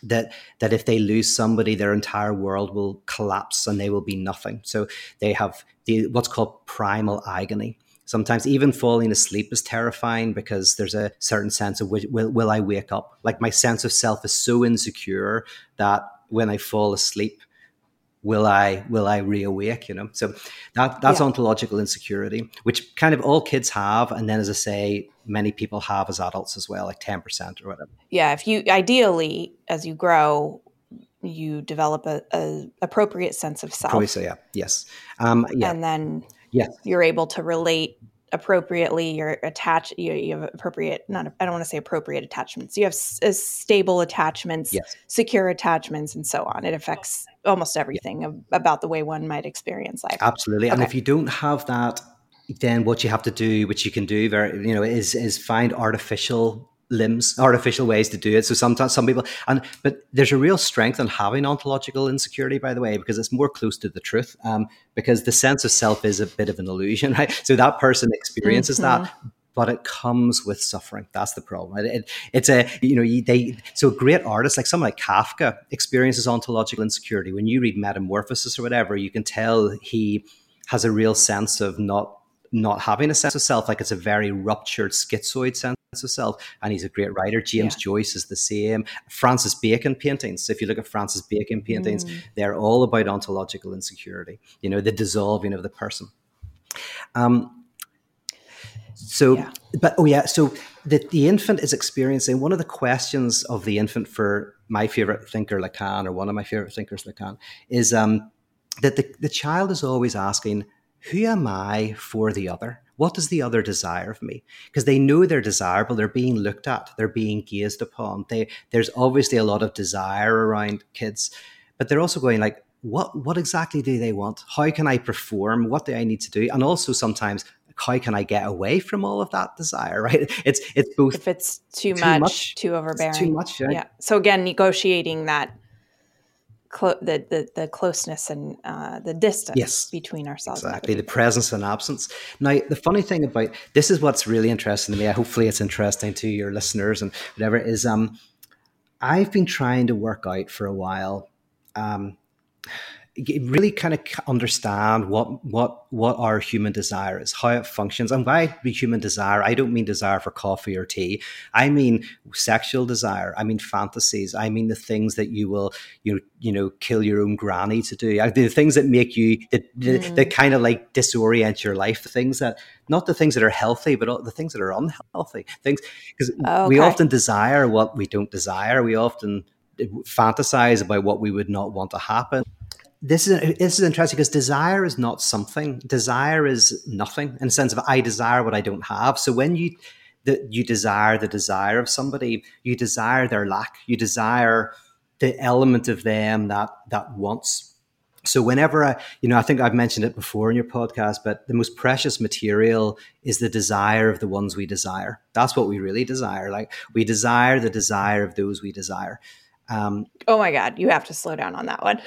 that that if they lose somebody, their entire world will collapse and they will be nothing. So they have the what's called primal agony. Sometimes even falling asleep is terrifying because there's a certain sense of, will, will I wake up? Like my sense of self is so insecure that when I fall asleep, will I will I reawake, you know? So that that's yeah. ontological insecurity, which kind of all kids have. And then, as I say, many people have as adults as well, like ten percent or whatever. Yeah, if you ideally, as you grow, you develop a, a appropriate sense of self. Probably so, yeah, yes. Um, yeah. And then yes. you're able to relate appropriately, you're attached, you, you have appropriate, not, I don't want to say appropriate attachments. You have s- stable attachments, yes. secure attachments, and so on. It affects almost everything yeah. about the way one might experience life. Absolutely. Okay. And if you don't have that, then what you have to do, which you can do very, you know, is, is find artificial limbs, artificial ways to do it. So sometimes some people, and, but there's a real strength in having ontological insecurity, by the way, because it's more close to the truth, um, because the sense of self is a bit of an illusion, right? So that person experiences mm-hmm. that, but it comes with suffering. That's the problem. It, it, it's a, you know, they, so great artists, like someone like Kafka experiences ontological insecurity. When you read Metamorphosis or whatever, you can tell he has a real sense of not, not having a sense of self, like it's a very ruptured schizoid sense of self. And he's a great writer. James yeah. Joyce is the same. Francis Bacon paintings, if you look at Francis Bacon paintings, mm. they're all about ontological insecurity, you know, the dissolving of the person. Um, so, yeah. but oh yeah, so the, the infant is experiencing, one of the questions of the infant for my favorite thinker, Lacan, or one of my favorite thinkers, Lacan, is um, that the, the child is always asking, who am I for the other? What does the other desire of me? Because they know they're desirable. They're being looked at. They're being gazed upon. They, there's obviously a lot of desire around kids, but they're also going like, what, what exactly do they want? How can I perform? What do I need to do? And also sometimes, how can I get away from all of that desire, right? It's it's both. If it's too, too much, much, too overbearing. Too much, yeah. yeah. So again, negotiating that. Clo- the, the the closeness and uh, the distance yes, between ourselves. Exactly, the presence and absence. Now, the funny thing about, this is what's really interesting to me, hopefully it's interesting to your listeners and whatever, is um, I've been trying to work out for a while, um, really kind of understand what what what our human desire is, how it functions. And by human desire, I don't mean desire for coffee or tea. I mean sexual desire. I mean fantasies. I mean the things that you will, you know, you know, kill your own granny to do. The things that make you, that, mm. that kind of like disorient your life. The things that, not the things that are healthy, but all the things that are unhealthy. Things, because okay. we often desire what we don't desire. We often fantasize about what we would not want to happen. This is this is interesting because desire is not something. Desire is nothing in the sense of I desire what I don't have. So when you the, you desire the desire of somebody, you desire their lack. You desire the element of them that that wants. So whenever I, you know, I think I've mentioned it before in your podcast, but the most precious material is the desire of the ones we desire. That's what we really desire. Like we desire the desire of those we desire. Um, oh my God, you have to slow down on that one.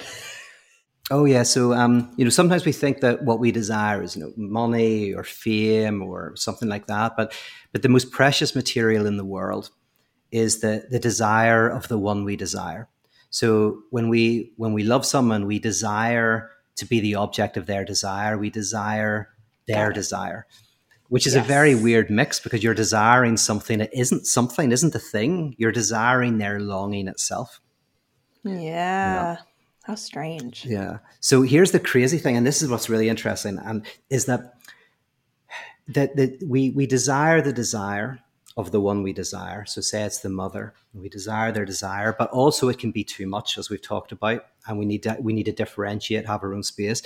Oh, yeah. So, um, you know, sometimes we think that what we desire is, you know, money or fame or something like that. But but the most precious material in the world is the, the desire of the one we desire. So when we when we love someone, we desire to be the object of their desire. We desire their desire, which is yes. a very weird mix, because you're desiring something that isn't something, isn't a thing. You're desiring their longing itself. Yeah. yeah. How strange. Yeah. So here's the crazy thing, and this is what's really interesting, and is that that, that we, we desire the desire of the one we desire. So say it's the mother, we desire their desire, but also it can be too much, as we've talked about, and we need to, we need to differentiate, have our own space.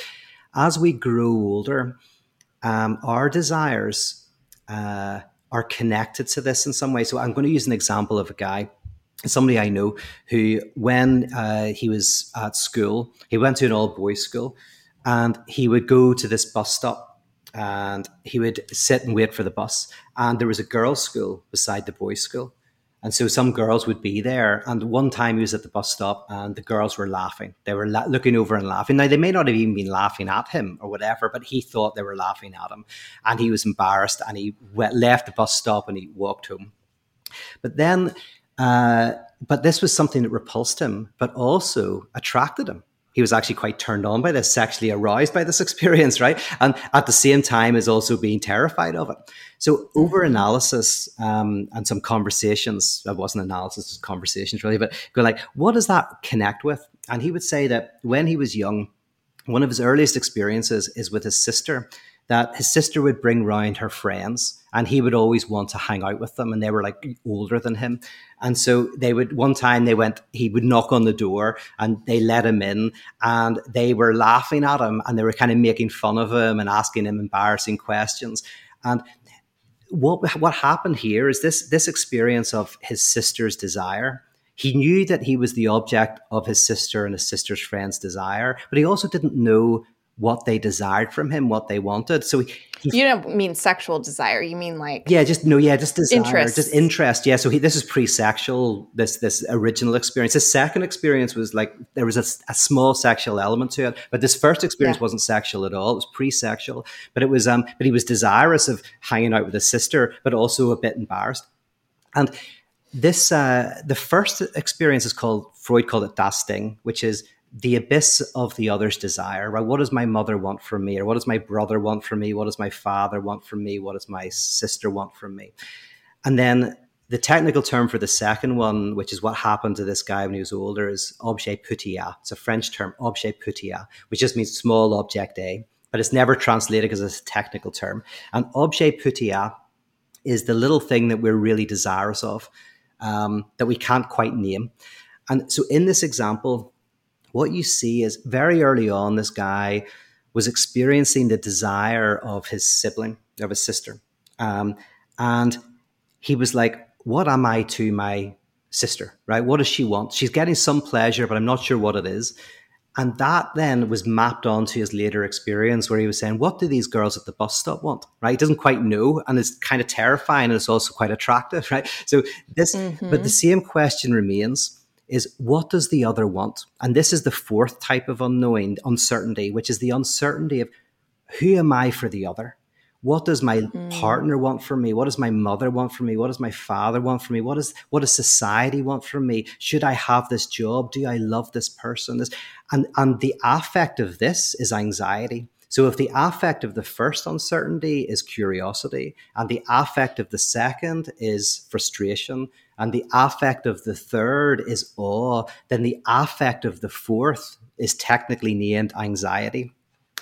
As we grow older, um, our desires uh, are connected to this in some way. So I'm going to use an example of a guy, somebody I know, who when uh, he was at school, he went to an all-boys school, and he would go to this bus stop and he would sit and wait for the bus. And there was a girls' school beside the boys' school. And so some girls would be there. And one time he was at the bus stop and the girls were laughing. They were la- looking over and laughing. Now, they may not have even been laughing at him or whatever, but he thought they were laughing at him. And he was embarrassed, and he went, left the bus stop and he walked home. But then... Uh, but this was something that repulsed him, but also attracted him. He was actually quite turned on by this, sexually aroused by this experience, right? And at the same time is also being terrified of it. So over analysis um, and some conversations, that wasn't analysis, it was conversations really, but go like, what does that connect with? And he would say that when he was young, one of his earliest experiences is with his sister, that his sister would bring round her friends and he would always want to hang out with them. And they were like older than him. And so they would, one time they went, he would knock on the door and they let him in, and they were laughing at him and they were kind of making fun of him and asking him embarrassing questions. And what what happened here is this this experience of his sister's desire. He knew that he was the object of his sister and his sister's friend's desire, but he also didn't know what they desired from him, what they wanted. So he, he, you don't mean sexual desire. You mean like yeah, just no, yeah, just desire, interest. just interest. Yeah. So he, this is pre-sexual. This this original experience. His second experience was like there was a, a small sexual element to it, but this first experience yeah. wasn't sexual at all. It was pre-sexual, but it was um, but he was desirous of hanging out with his sister, but also a bit embarrassed. And this uh, the first experience is called Freud called it Das Ding, which is the abyss of the other's desire, right? What does my mother want from me? Or what does my brother want from me? What does my father want from me? What does my sister want from me? And then the technical term for the second one, which is what happened to this guy when he was older, is objet petit a. It's a French term, objet petit a, which just means small object A, but it's never translated because it's a technical term. And objet petit a is the little thing that we're really desirous of, um, that we can't quite name. And so in this example, what you see is very early on, this guy was experiencing the desire of his sibling, of his sister. Um, and he was like, what am I to my sister, right? What does she want? She's getting some pleasure, but I'm not sure what it is. And that then was mapped onto his later experience where he was saying, what do these girls at the bus stop want, right? He doesn't quite know. And it's kind of terrifying. And it's also quite attractive, right? So this, mm-hmm. but the same question remains, is what does the other want? And this is the fourth type of unknowing, uncertainty, which is the uncertainty of who am I for the other? What does my mm. partner want from me? What does my mother want from me? What does my father want from me? What is, what does society want from me? Should I have this job? Do I love this person? This, and, and the affect of this is anxiety. So if the affect of the first uncertainty is curiosity, and the affect of the second is frustration, and the affect of the third is awe, then the affect of the fourth is technically named anxiety.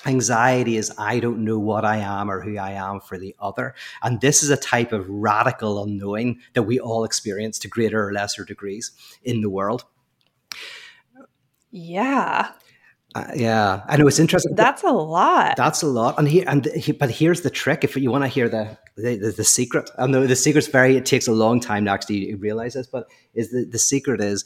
Anxiety is I don't know what I am or who I am for the other. And this is a type of radical unknowing that we all experience to greater or lesser degrees in the world. Yeah. Uh, yeah, I know, it's interesting. That's a lot. That's a lot, and here and he, but here's the trick. If you want to hear the the, the the secret, I know the secret's very. It takes a long time to actually realize this, but is the, the secret is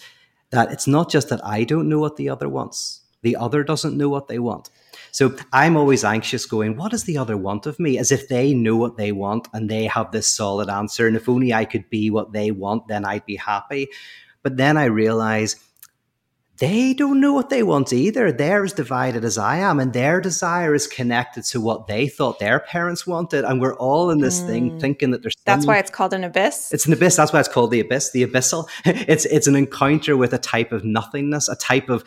that it's not just that I don't know what the other wants. The other doesn't know what they want. So I'm always anxious going, what does the other want of me? As if they know what they want and they have this solid answer. And if only I could be what they want, then I'd be happy. But then I realize they don't know what they want either. They're as divided as I am, and their desire is connected to what they thought their parents wanted. And we're all in this mm. thing thinking that there's... That's why it's called an abyss. It's an abyss. That's why it's called the abyss, the abyssal. It's it's an encounter with a type of nothingness, a type of...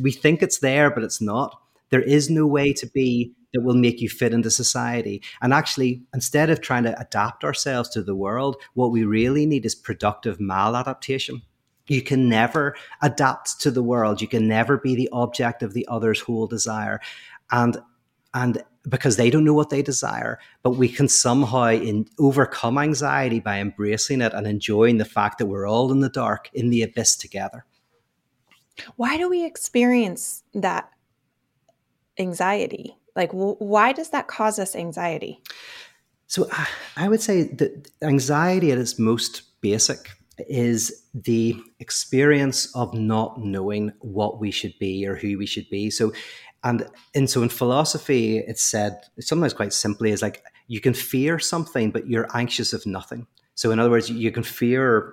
We think it's there, but it's not. There is no way to be that will make you fit into society. And actually, instead of trying to adapt ourselves to the world, what we really need is productive maladaptation. You can never adapt to the world. You can never be the object of the other's whole desire. And and because they don't know what they desire, but we can somehow in, overcome anxiety by embracing it and enjoying the fact that we're all in the dark, in the abyss together. Why do we experience that anxiety? Like, w- why does that cause us anxiety? So I, I would say that anxiety at its most basic is the experience of not knowing what we should be or who we should be. So, and, and so in philosophy, it's said sometimes quite simply is like, you can fear something, but you're anxious of nothing. So in other words, you can fear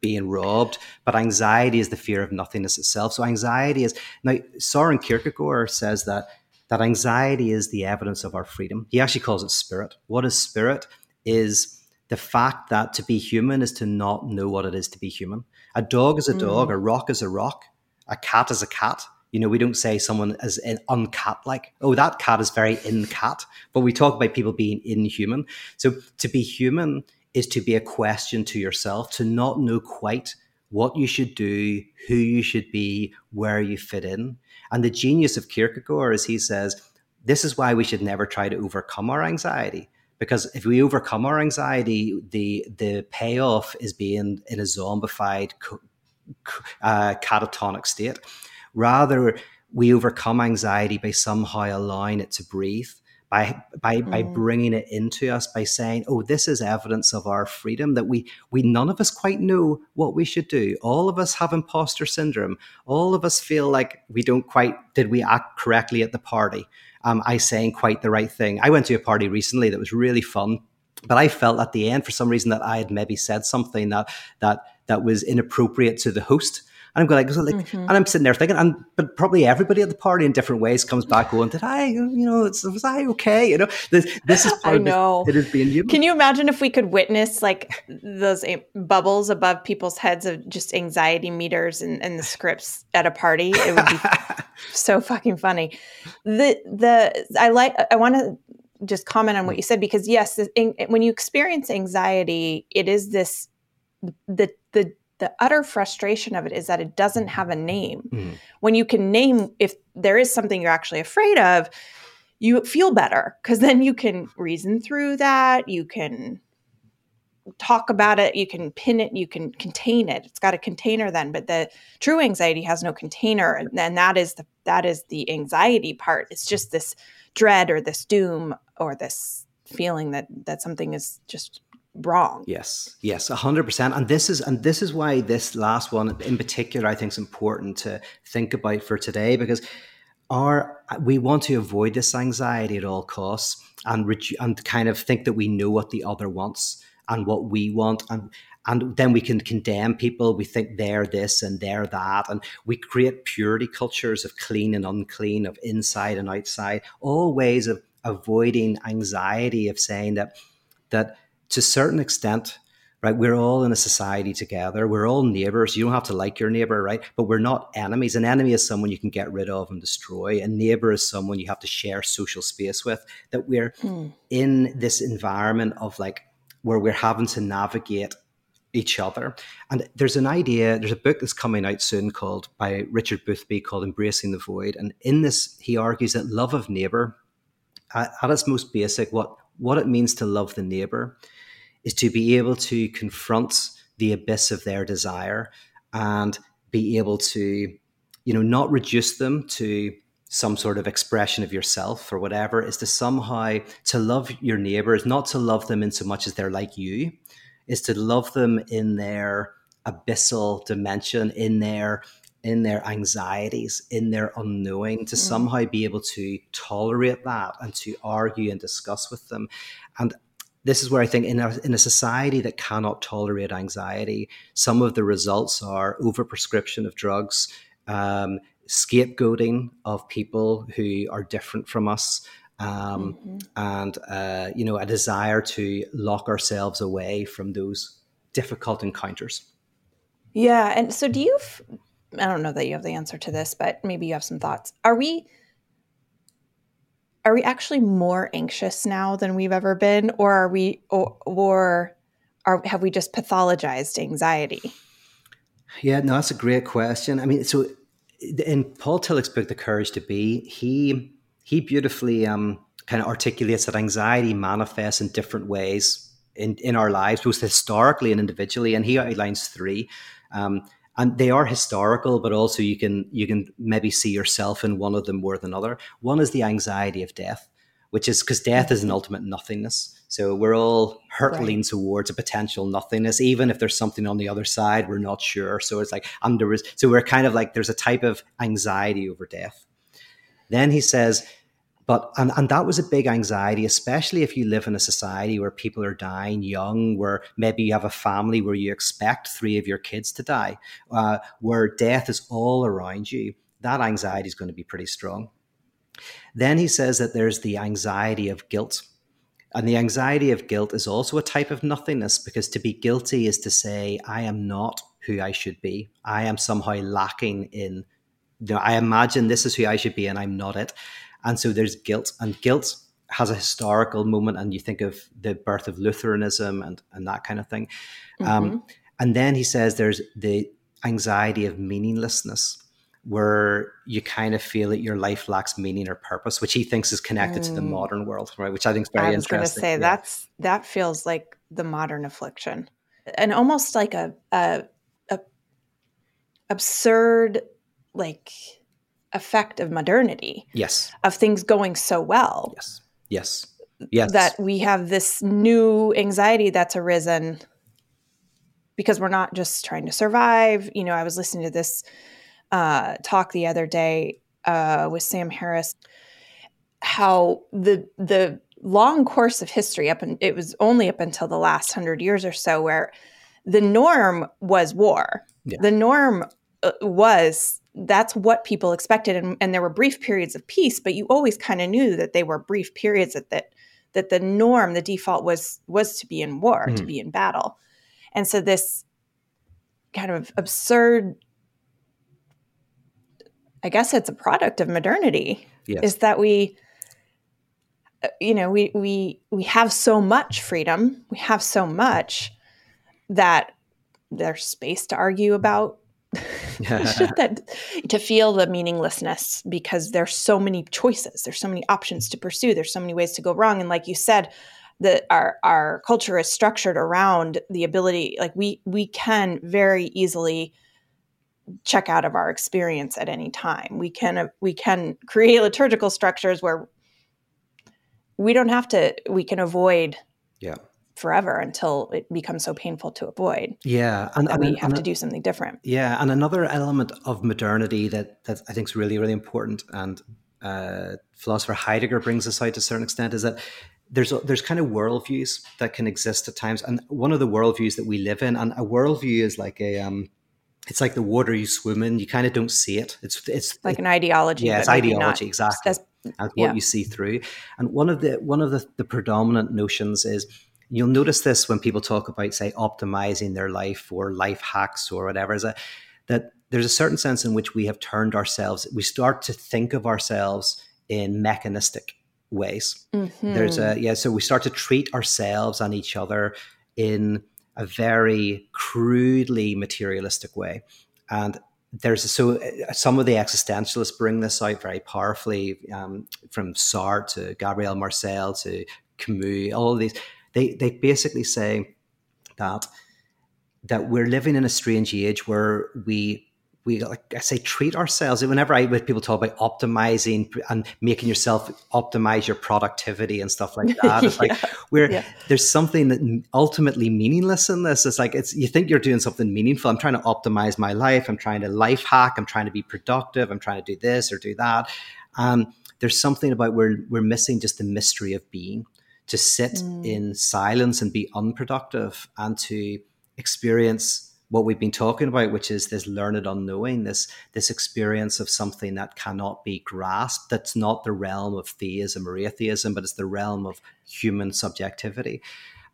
being robbed, but anxiety is the fear of nothingness itself. So anxiety is, now Søren Kierkegaard says that, that anxiety is the evidence of our freedom. He actually calls it spirit. What is spirit is the fact that to be human is to not know what it is to be human. A dog is a dog, mm. a rock is a rock, a cat is a cat. You know, we don't say someone is uncat-like. Oh, that cat is very in-cat. But we talk about people being inhuman. So to be human is to be a question to yourself, to not know quite what you should do, who you should be, where you fit in. And the genius of Kierkegaard is he says, this is why we should never try to overcome our anxiety. Because if we overcome our anxiety, the the payoff is being in a zombified, uh, catatonic state. Rather, we overcome anxiety by somehow allowing it to breathe, by by mm. by bringing it into us, by saying, "Oh, this is evidence of our freedom that we we none of us quite know what we should do. All of us have imposter syndrome. All of us feel like we don't quite did we act correctly at the party." Um, I saying quite the right thing. I went to a party recently that was really fun, but I felt at the end for some reason that I had maybe said something that that that was inappropriate to the host. And I'm going like, like mm-hmm. and I'm sitting there thinking, and but probably everybody at the party in different ways comes back going, did I, you know, it's, was I okay? You know, this, this is part I of know. It is being human. Can you imagine if we could witness like those a- bubbles above people's heads of just anxiety meters and, and the scripts at a party? It would be so fucking funny. The the I like I want to just comment on what you said because yes, this, in, when you experience anxiety, it is this the the. The utter frustration of it is that it doesn't have a name. Mm. When you can name, if there is something you're actually afraid of, you feel better because then you can reason through that. You can talk about it. You can pin it. You can contain it. It's got a container then, but the true anxiety has no container. And then that is the, that is the anxiety part. It's just this dread or this doom or this feeling that, that something is just wrong. Yes, yes, one hundred percent. And this is and this is why this last one in particular, I think, is important to think about for today, because our we want to avoid this anxiety at all costs and reju- and kind of think that we know what the other wants and what we want. And and then we can condemn people. We think they're this and they're that. And we create purity cultures of clean and unclean, of inside and outside, all ways of avoiding anxiety, of saying that that to a certain extent, right, we're all in a society together. We're all neighbors. You don't have to like your neighbor, right? But we're not enemies. An enemy is someone you can get rid of and destroy. A neighbor is someone you have to share social space with. That we're mm. in this environment of like where we're having to navigate each other. And there's an idea, there's a book that's coming out soon called by Richard Boothby called Embracing the Void. And in this, he argues that love of neighbor, at, at its most basic, what what it means to love the neighbor is to be able to confront the abyss of their desire and be able to, you know, not reduce them to some sort of expression of yourself or whatever, is to somehow to love your neighbor is not to love them in so much as they're like you, is to love them in their abyssal dimension, in their in their anxieties, in their unknowing, to mm. somehow be able to tolerate that and to argue and discuss with them. And this is where I think in a, in a society that cannot tolerate anxiety, some of the results are overprescription of drugs, um, scapegoating of people who are different from us, um, mm-hmm. and, uh, you know, a desire to lock ourselves away from those difficult encounters. Yeah. And so do you, f- I don't know that you have the answer to this, but maybe you have some thoughts. Are we, are we actually more anxious now than we've ever been? Or are we, or, or are, have we just pathologized anxiety? Yeah, no, that's a great question. I mean, so in Paul Tillich's book, The Courage to Be, he, he beautifully um, kind of articulates that anxiety manifests in different ways in, in our lives, both historically and individually. And he outlines three. Um, And they are historical, but also you can you can maybe see yourself in one of them more than another. One is the anxiety of death, which is because death is an ultimate nothingness. So we're all hurtling right. towards a potential nothingness, even if there's something on the other side, we're not sure. So it's like under so we're kind of like there's a type of anxiety over death. Then he says, but and, and that was a big anxiety, especially if you live in a society where people are dying young, where maybe you have a family where you expect three of your kids to die, uh, where death is all around you. That anxiety is going to be pretty strong. Then he says that there's the anxiety of guilt. And the anxiety of guilt is also a type of nothingness, because to be guilty is to say, I am not who I should be. I am somehow lacking in, you know, I imagine this is who I should be and I'm not it. And so there's guilt, and guilt has a historical moment, and you think of the birth of Lutheranism and, and that kind of thing. Mm-hmm. Um, and then he says there's the anxiety of meaninglessness, where you kind of feel that your life lacks meaning or purpose, which he thinks is connected mm. to the modern world, right? Which I think is very interesting. I was going to say, yeah. that's, that feels like the modern affliction, and almost like a, a, a absurd, like... effect of modernity, yes, of things going so well, yes, yes, yes, that we have this new anxiety that's arisen because we're not just trying to survive. You know, I was listening to this uh, talk the other day uh, with Sam Harris, how the the long course of history up and it was only up until the last hundred years or so where the norm was war. Yeah. The norm was. That's what people expected. And, and there were brief periods of peace, but you always kind of knew that they were brief periods that, that, that the norm, the default was, was to be in war, mm-hmm. to be in battle. And so this kind of absurd, I guess it's a product of modernity, yes. is that we, you know, we, we, we have so much freedom. We have so much that there's space to argue about, that, to feel the meaninglessness, because there's so many choices, there's so many options to pursue, there's so many ways to go wrong. And like you said, that our our culture is structured around the ability, like we we can very easily check out of our experience at any time. We can we can create liturgical structures where we don't have to. We can avoid. Yeah. Forever until it becomes so painful to avoid. Yeah. And, and we have and, to do something different. Yeah. And another element of modernity that, that I think is really, really important, and uh, philosopher Heidegger brings this out to a certain extent, is that there's there's kind of worldviews that can exist at times. And one of the worldviews that we live in, and a worldview is like a... Um, it's like the water you swim in. You kind of don't see it. It's it's like an ideology. Yeah, it's ideology, exactly. That's what yeah. you see through. And one of the one of the, the predominant notions is... You'll notice this when people talk about, say, optimizing their life or life hacks or whatever, is that, that there's a certain sense in which we have turned ourselves, we start to think of ourselves in mechanistic ways. Mm-hmm. There's a, yeah, so we start to treat ourselves and each other in a very crudely materialistic way. And there's so some of the existentialists bring this out very powerfully, um, from Sartre to Gabriel Marcel to Camus, all of these. They they basically say that that we're living in a strange age where we we like I say treat ourselves. Whenever I with people talk about optimizing and making yourself optimize your productivity and stuff like that, it's yeah. like we're yeah. there's something that ultimately meaningless in this. It's like it's you think you're doing something meaningful. I'm trying to optimize my life. I'm trying to life hack. I'm trying to be productive. I'm trying to do this or do that. Um, there's something about we're we're missing just the mystery of being. To sit mm. in silence and be unproductive, and to experience what we've been talking about, which is this learned unknowing, this this experience of something that cannot be grasped, that's not the realm of theism or atheism, but it's the realm of human subjectivity.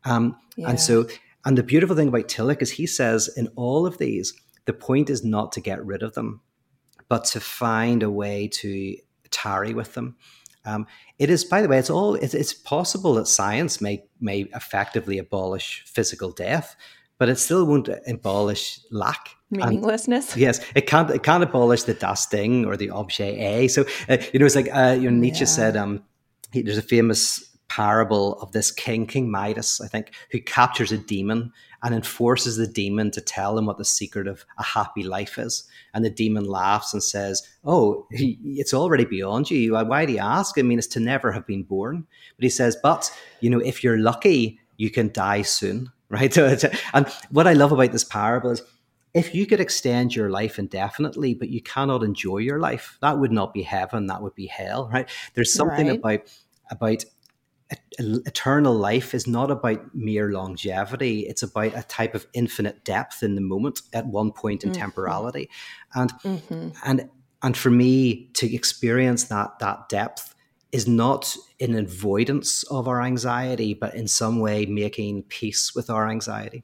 Um, yeah. And so, and the beautiful thing about Tillich is he says in all of these, the point is not to get rid of them, but to find a way to tarry with them. Um, it is, by the way, it's all. It's, it's possible that science may may effectively abolish physical death, but it still won't abolish lack, meaninglessness. And, yes, it can't. It can't abolish the Das Ding or the objet a. So uh, you know, it's like uh, you know, Nietzsche yeah. said. Um, he, there's a famous parable of this king, King Midas, I think, who captures a demon and enforces the demon to tell him what the secret of a happy life is. And the demon laughs and says, oh, it's already beyond you. Why do you ask? I mean, it's to never have been born. But he says, but, you know, if you're lucky, you can die soon, right? And what I love about this parable is, if you could extend your life indefinitely, but you cannot enjoy your life, that would not be heaven, that would be hell, right? There's something right. about about eternal life is not about mere longevity. It's about a type of infinite depth in the moment at one point in mm-hmm. temporality. And mm-hmm. and and for me to experience that that depth is not in avoidance of our anxiety, but in some way making peace with our anxiety.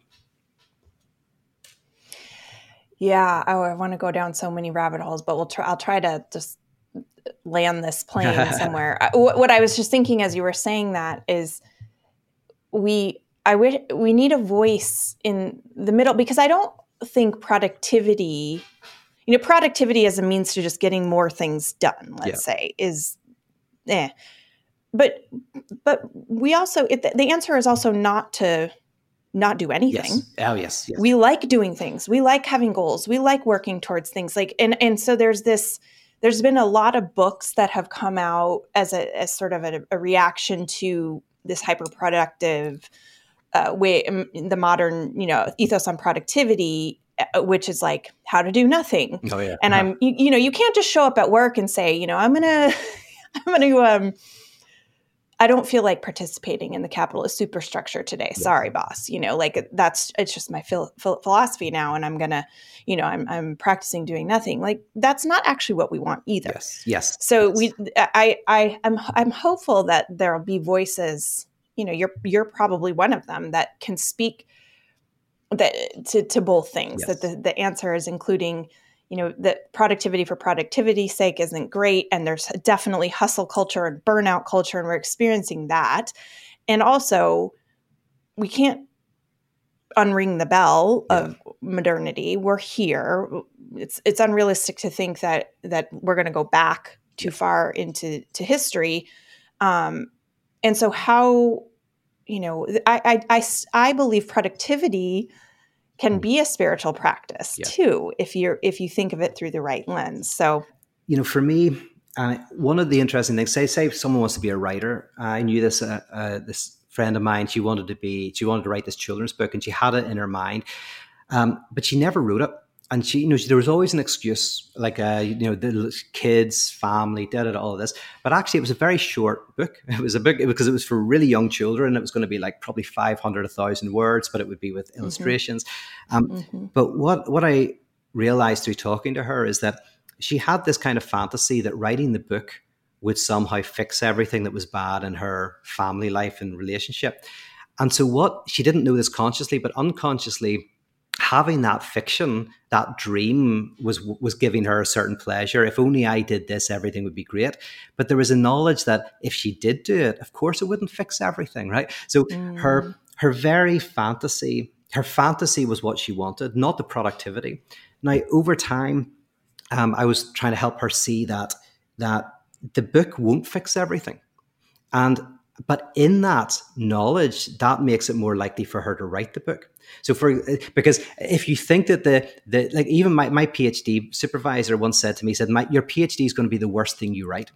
Yeah, oh, I want to go down so many rabbit holes, but we'll try, I'll try to just land this plane somewhere. What, what I was just thinking as you were saying that is we, I wish we need a voice in the middle, because I don't think productivity, you know, productivity as a means to just getting more things done, let's yeah. say is, eh. But, but we also, it, the answer is also not to not do anything. Yes. Oh yes, yes. We like doing things. We like having goals. We like working towards things like, and, and so there's this, there's been a lot of books that have come out as a as sort of a, a reaction to this hyperproductive uh, way, the modern, you know, ethos on productivity, which is like how to do nothing. Oh yeah. And uh-huh. I'm, you, you know, you can't just show up at work and say, you know, I'm gonna, I'm gonna, um, I don't feel like participating in the capitalist superstructure today. Yeah. Sorry, boss. You know, like that's, it's just my phil- philosophy now. And I'm going to, you know, I'm, I'm practicing doing nothing. Like that's not actually what we want either. Yes. Yes. So yes. we, I, I am, I'm, I'm hopeful that there'll be voices, you know, you're, you're probably one of them that can speak that to, to both things, yes. that the, the answer is including, you know, that productivity for productivity's sake isn't great. And there's definitely hustle culture and burnout culture, and we're experiencing that. And also, we can't unring the bell of modernity. We're here. It's it's unrealistic to think that that we're going to go back too far into to history. Um, and so how, you know, I I, I, I believe productivity can be a spiritual practice yeah. too, if you're if you think of it through the right lens. So, you know, for me, uh, one of the interesting things, say say if someone wants to be a writer, uh, I knew this uh, uh, this friend of mine. She wanted to be she wanted to write this children's book, and she had it in her mind, um, but she never wrote it. And she, you know, she, there was always an excuse, like uh, you know, the kids, family, da da da, all of this. But actually, it was a very short book. It was a book because it was for really young children. It was going to be like probably five hundred, one thousand words, but it would be with illustrations. Mm-hmm. Um, mm-hmm. But what what I realized through talking to her is that she had this kind of fantasy that writing the book would somehow fix everything that was bad in her family life and relationship. And so, what she didn't know this consciously, but unconsciously, having that fiction, that dream was was giving her a certain pleasure. If only I did this, everything would be great. But there was a knowledge that if she did do it, of course it wouldn't fix everything, right? So mm. her her very fantasy, her fantasy was what she wanted, not the productivity. Now, over time, um, I was trying to help her see that that the book won't fix everything. And but in that knowledge, that makes it more likely for her to write the book. So for, because if you think that the, the like even my, my PhD supervisor once said to me, said, my, your PhD is going to be the worst thing you write.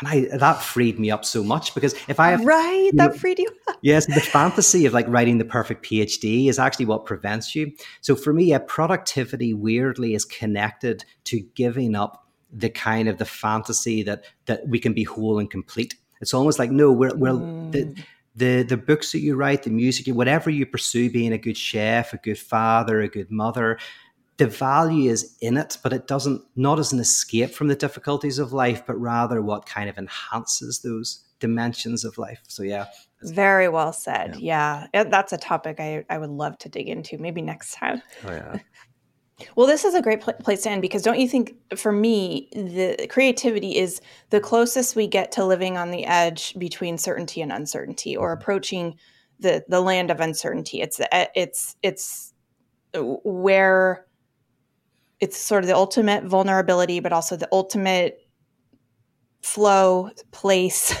And I, that freed me up so much, because if I have, right, that know, freed you up. Yes. The fantasy of like writing the perfect PhD is actually what prevents you. So for me, yeah, productivity weirdly is connected to giving up the kind of the fantasy that, that we can be whole and complete. It's almost like, no, we're, we're mm. the, the the books that you write, the music, whatever you pursue, being a good chef, a good father, a good mother, the value is in it, but it doesn't, not as an escape from the difficulties of life, but rather what kind of enhances those dimensions of life. So yeah. Very well said. Yeah. yeah. That's a topic I, I would love to dig into maybe next time. Oh yeah. Well, this is a great pl- place to end, because don't you think, for me, the creativity is the closest we get to living on the edge between certainty and uncertainty, or approaching the the land of uncertainty. It's it's it's where it's sort of the ultimate vulnerability, but also the ultimate flow place.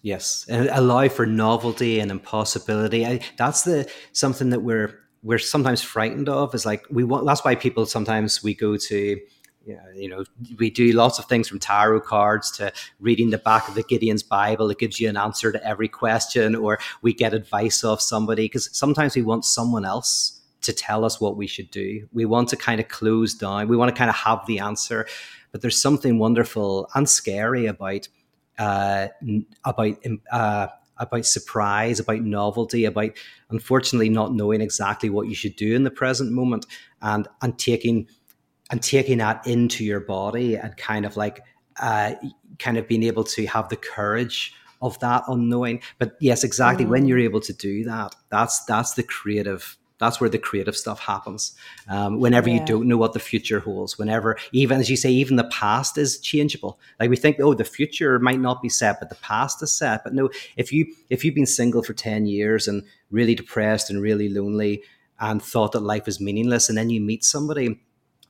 Yes, and allow for novelty and impossibility. I, that's the something that we're. we're sometimes frightened of, is like, we want, that's why people sometimes we go to, you know, you know, we do lots of things, from tarot cards to reading the back of the Gideon's Bible that gives you an answer to every question, or we get advice off somebody, because sometimes we want someone else to tell us what we should do. We want to kind of close down. We want to kind of have the answer, but there's something wonderful and scary about, uh, about, uh, about surprise, about novelty, about unfortunately not knowing exactly what you should do in the present moment, and and taking and taking that into your body, and kind of like uh, kind of being able to have the courage of that unknowing. But yes, exactly. Mm-hmm. When you're able to do that, that's that's the creative. That's where the creative stuff happens. Um, whenever yeah. you don't know what the future holds, whenever, even as you say, even the past is changeable. Like we think, oh, the future might not be set, but the past is set. But no, if you, if you've been single for ten years and really depressed and really lonely and thought that life is meaningless, and then you meet somebody,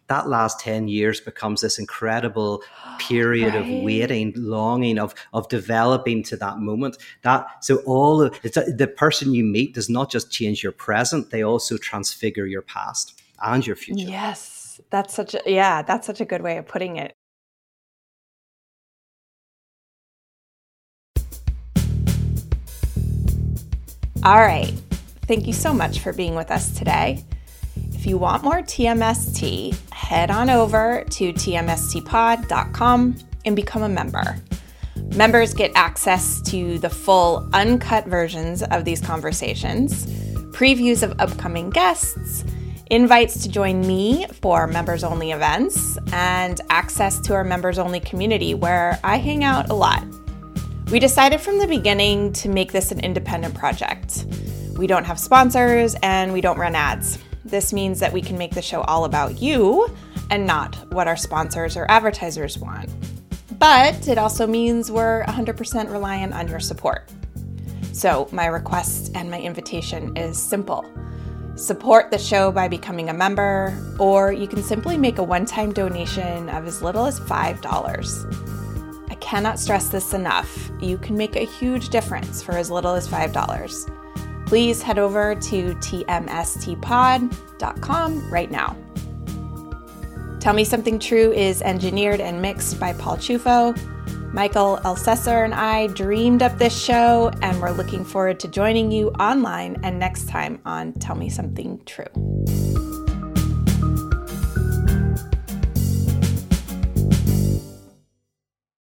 that last ten years becomes this incredible period right. of waiting, longing, of of developing to that moment. That so all of, it's a, the person you meet does not just change your present; they also transfigure your past and your future. Yes, that's such a, yeah, that's such a good way of putting it. All right, thank you so much for being with us today. If you want more T M S T, head on over to t m s t pod dot com and become a member. Members get access to the full uncut versions of these conversations, previews of upcoming guests, invites to join me for members-only events, and access to our members-only community where I hang out a lot. We decided from the beginning to make this an independent project. We don't have sponsors and we don't run ads. This means that we can make the show all about you and not what our sponsors or advertisers want. But it also means we're one hundred percent reliant on your support. So my request and my invitation is simple. Support the show by becoming a member, or you can simply make a one-time donation of as little as five dollars. I cannot stress this enough. You can make a huge difference for as little as five dollars. Please head over to t m s t pod dot com right now. Tell Me Something True is engineered and mixed by Paul Chufo. Michael Elsesser and I dreamed up this show, and we're looking forward to joining you online and next time on Tell Me Something True.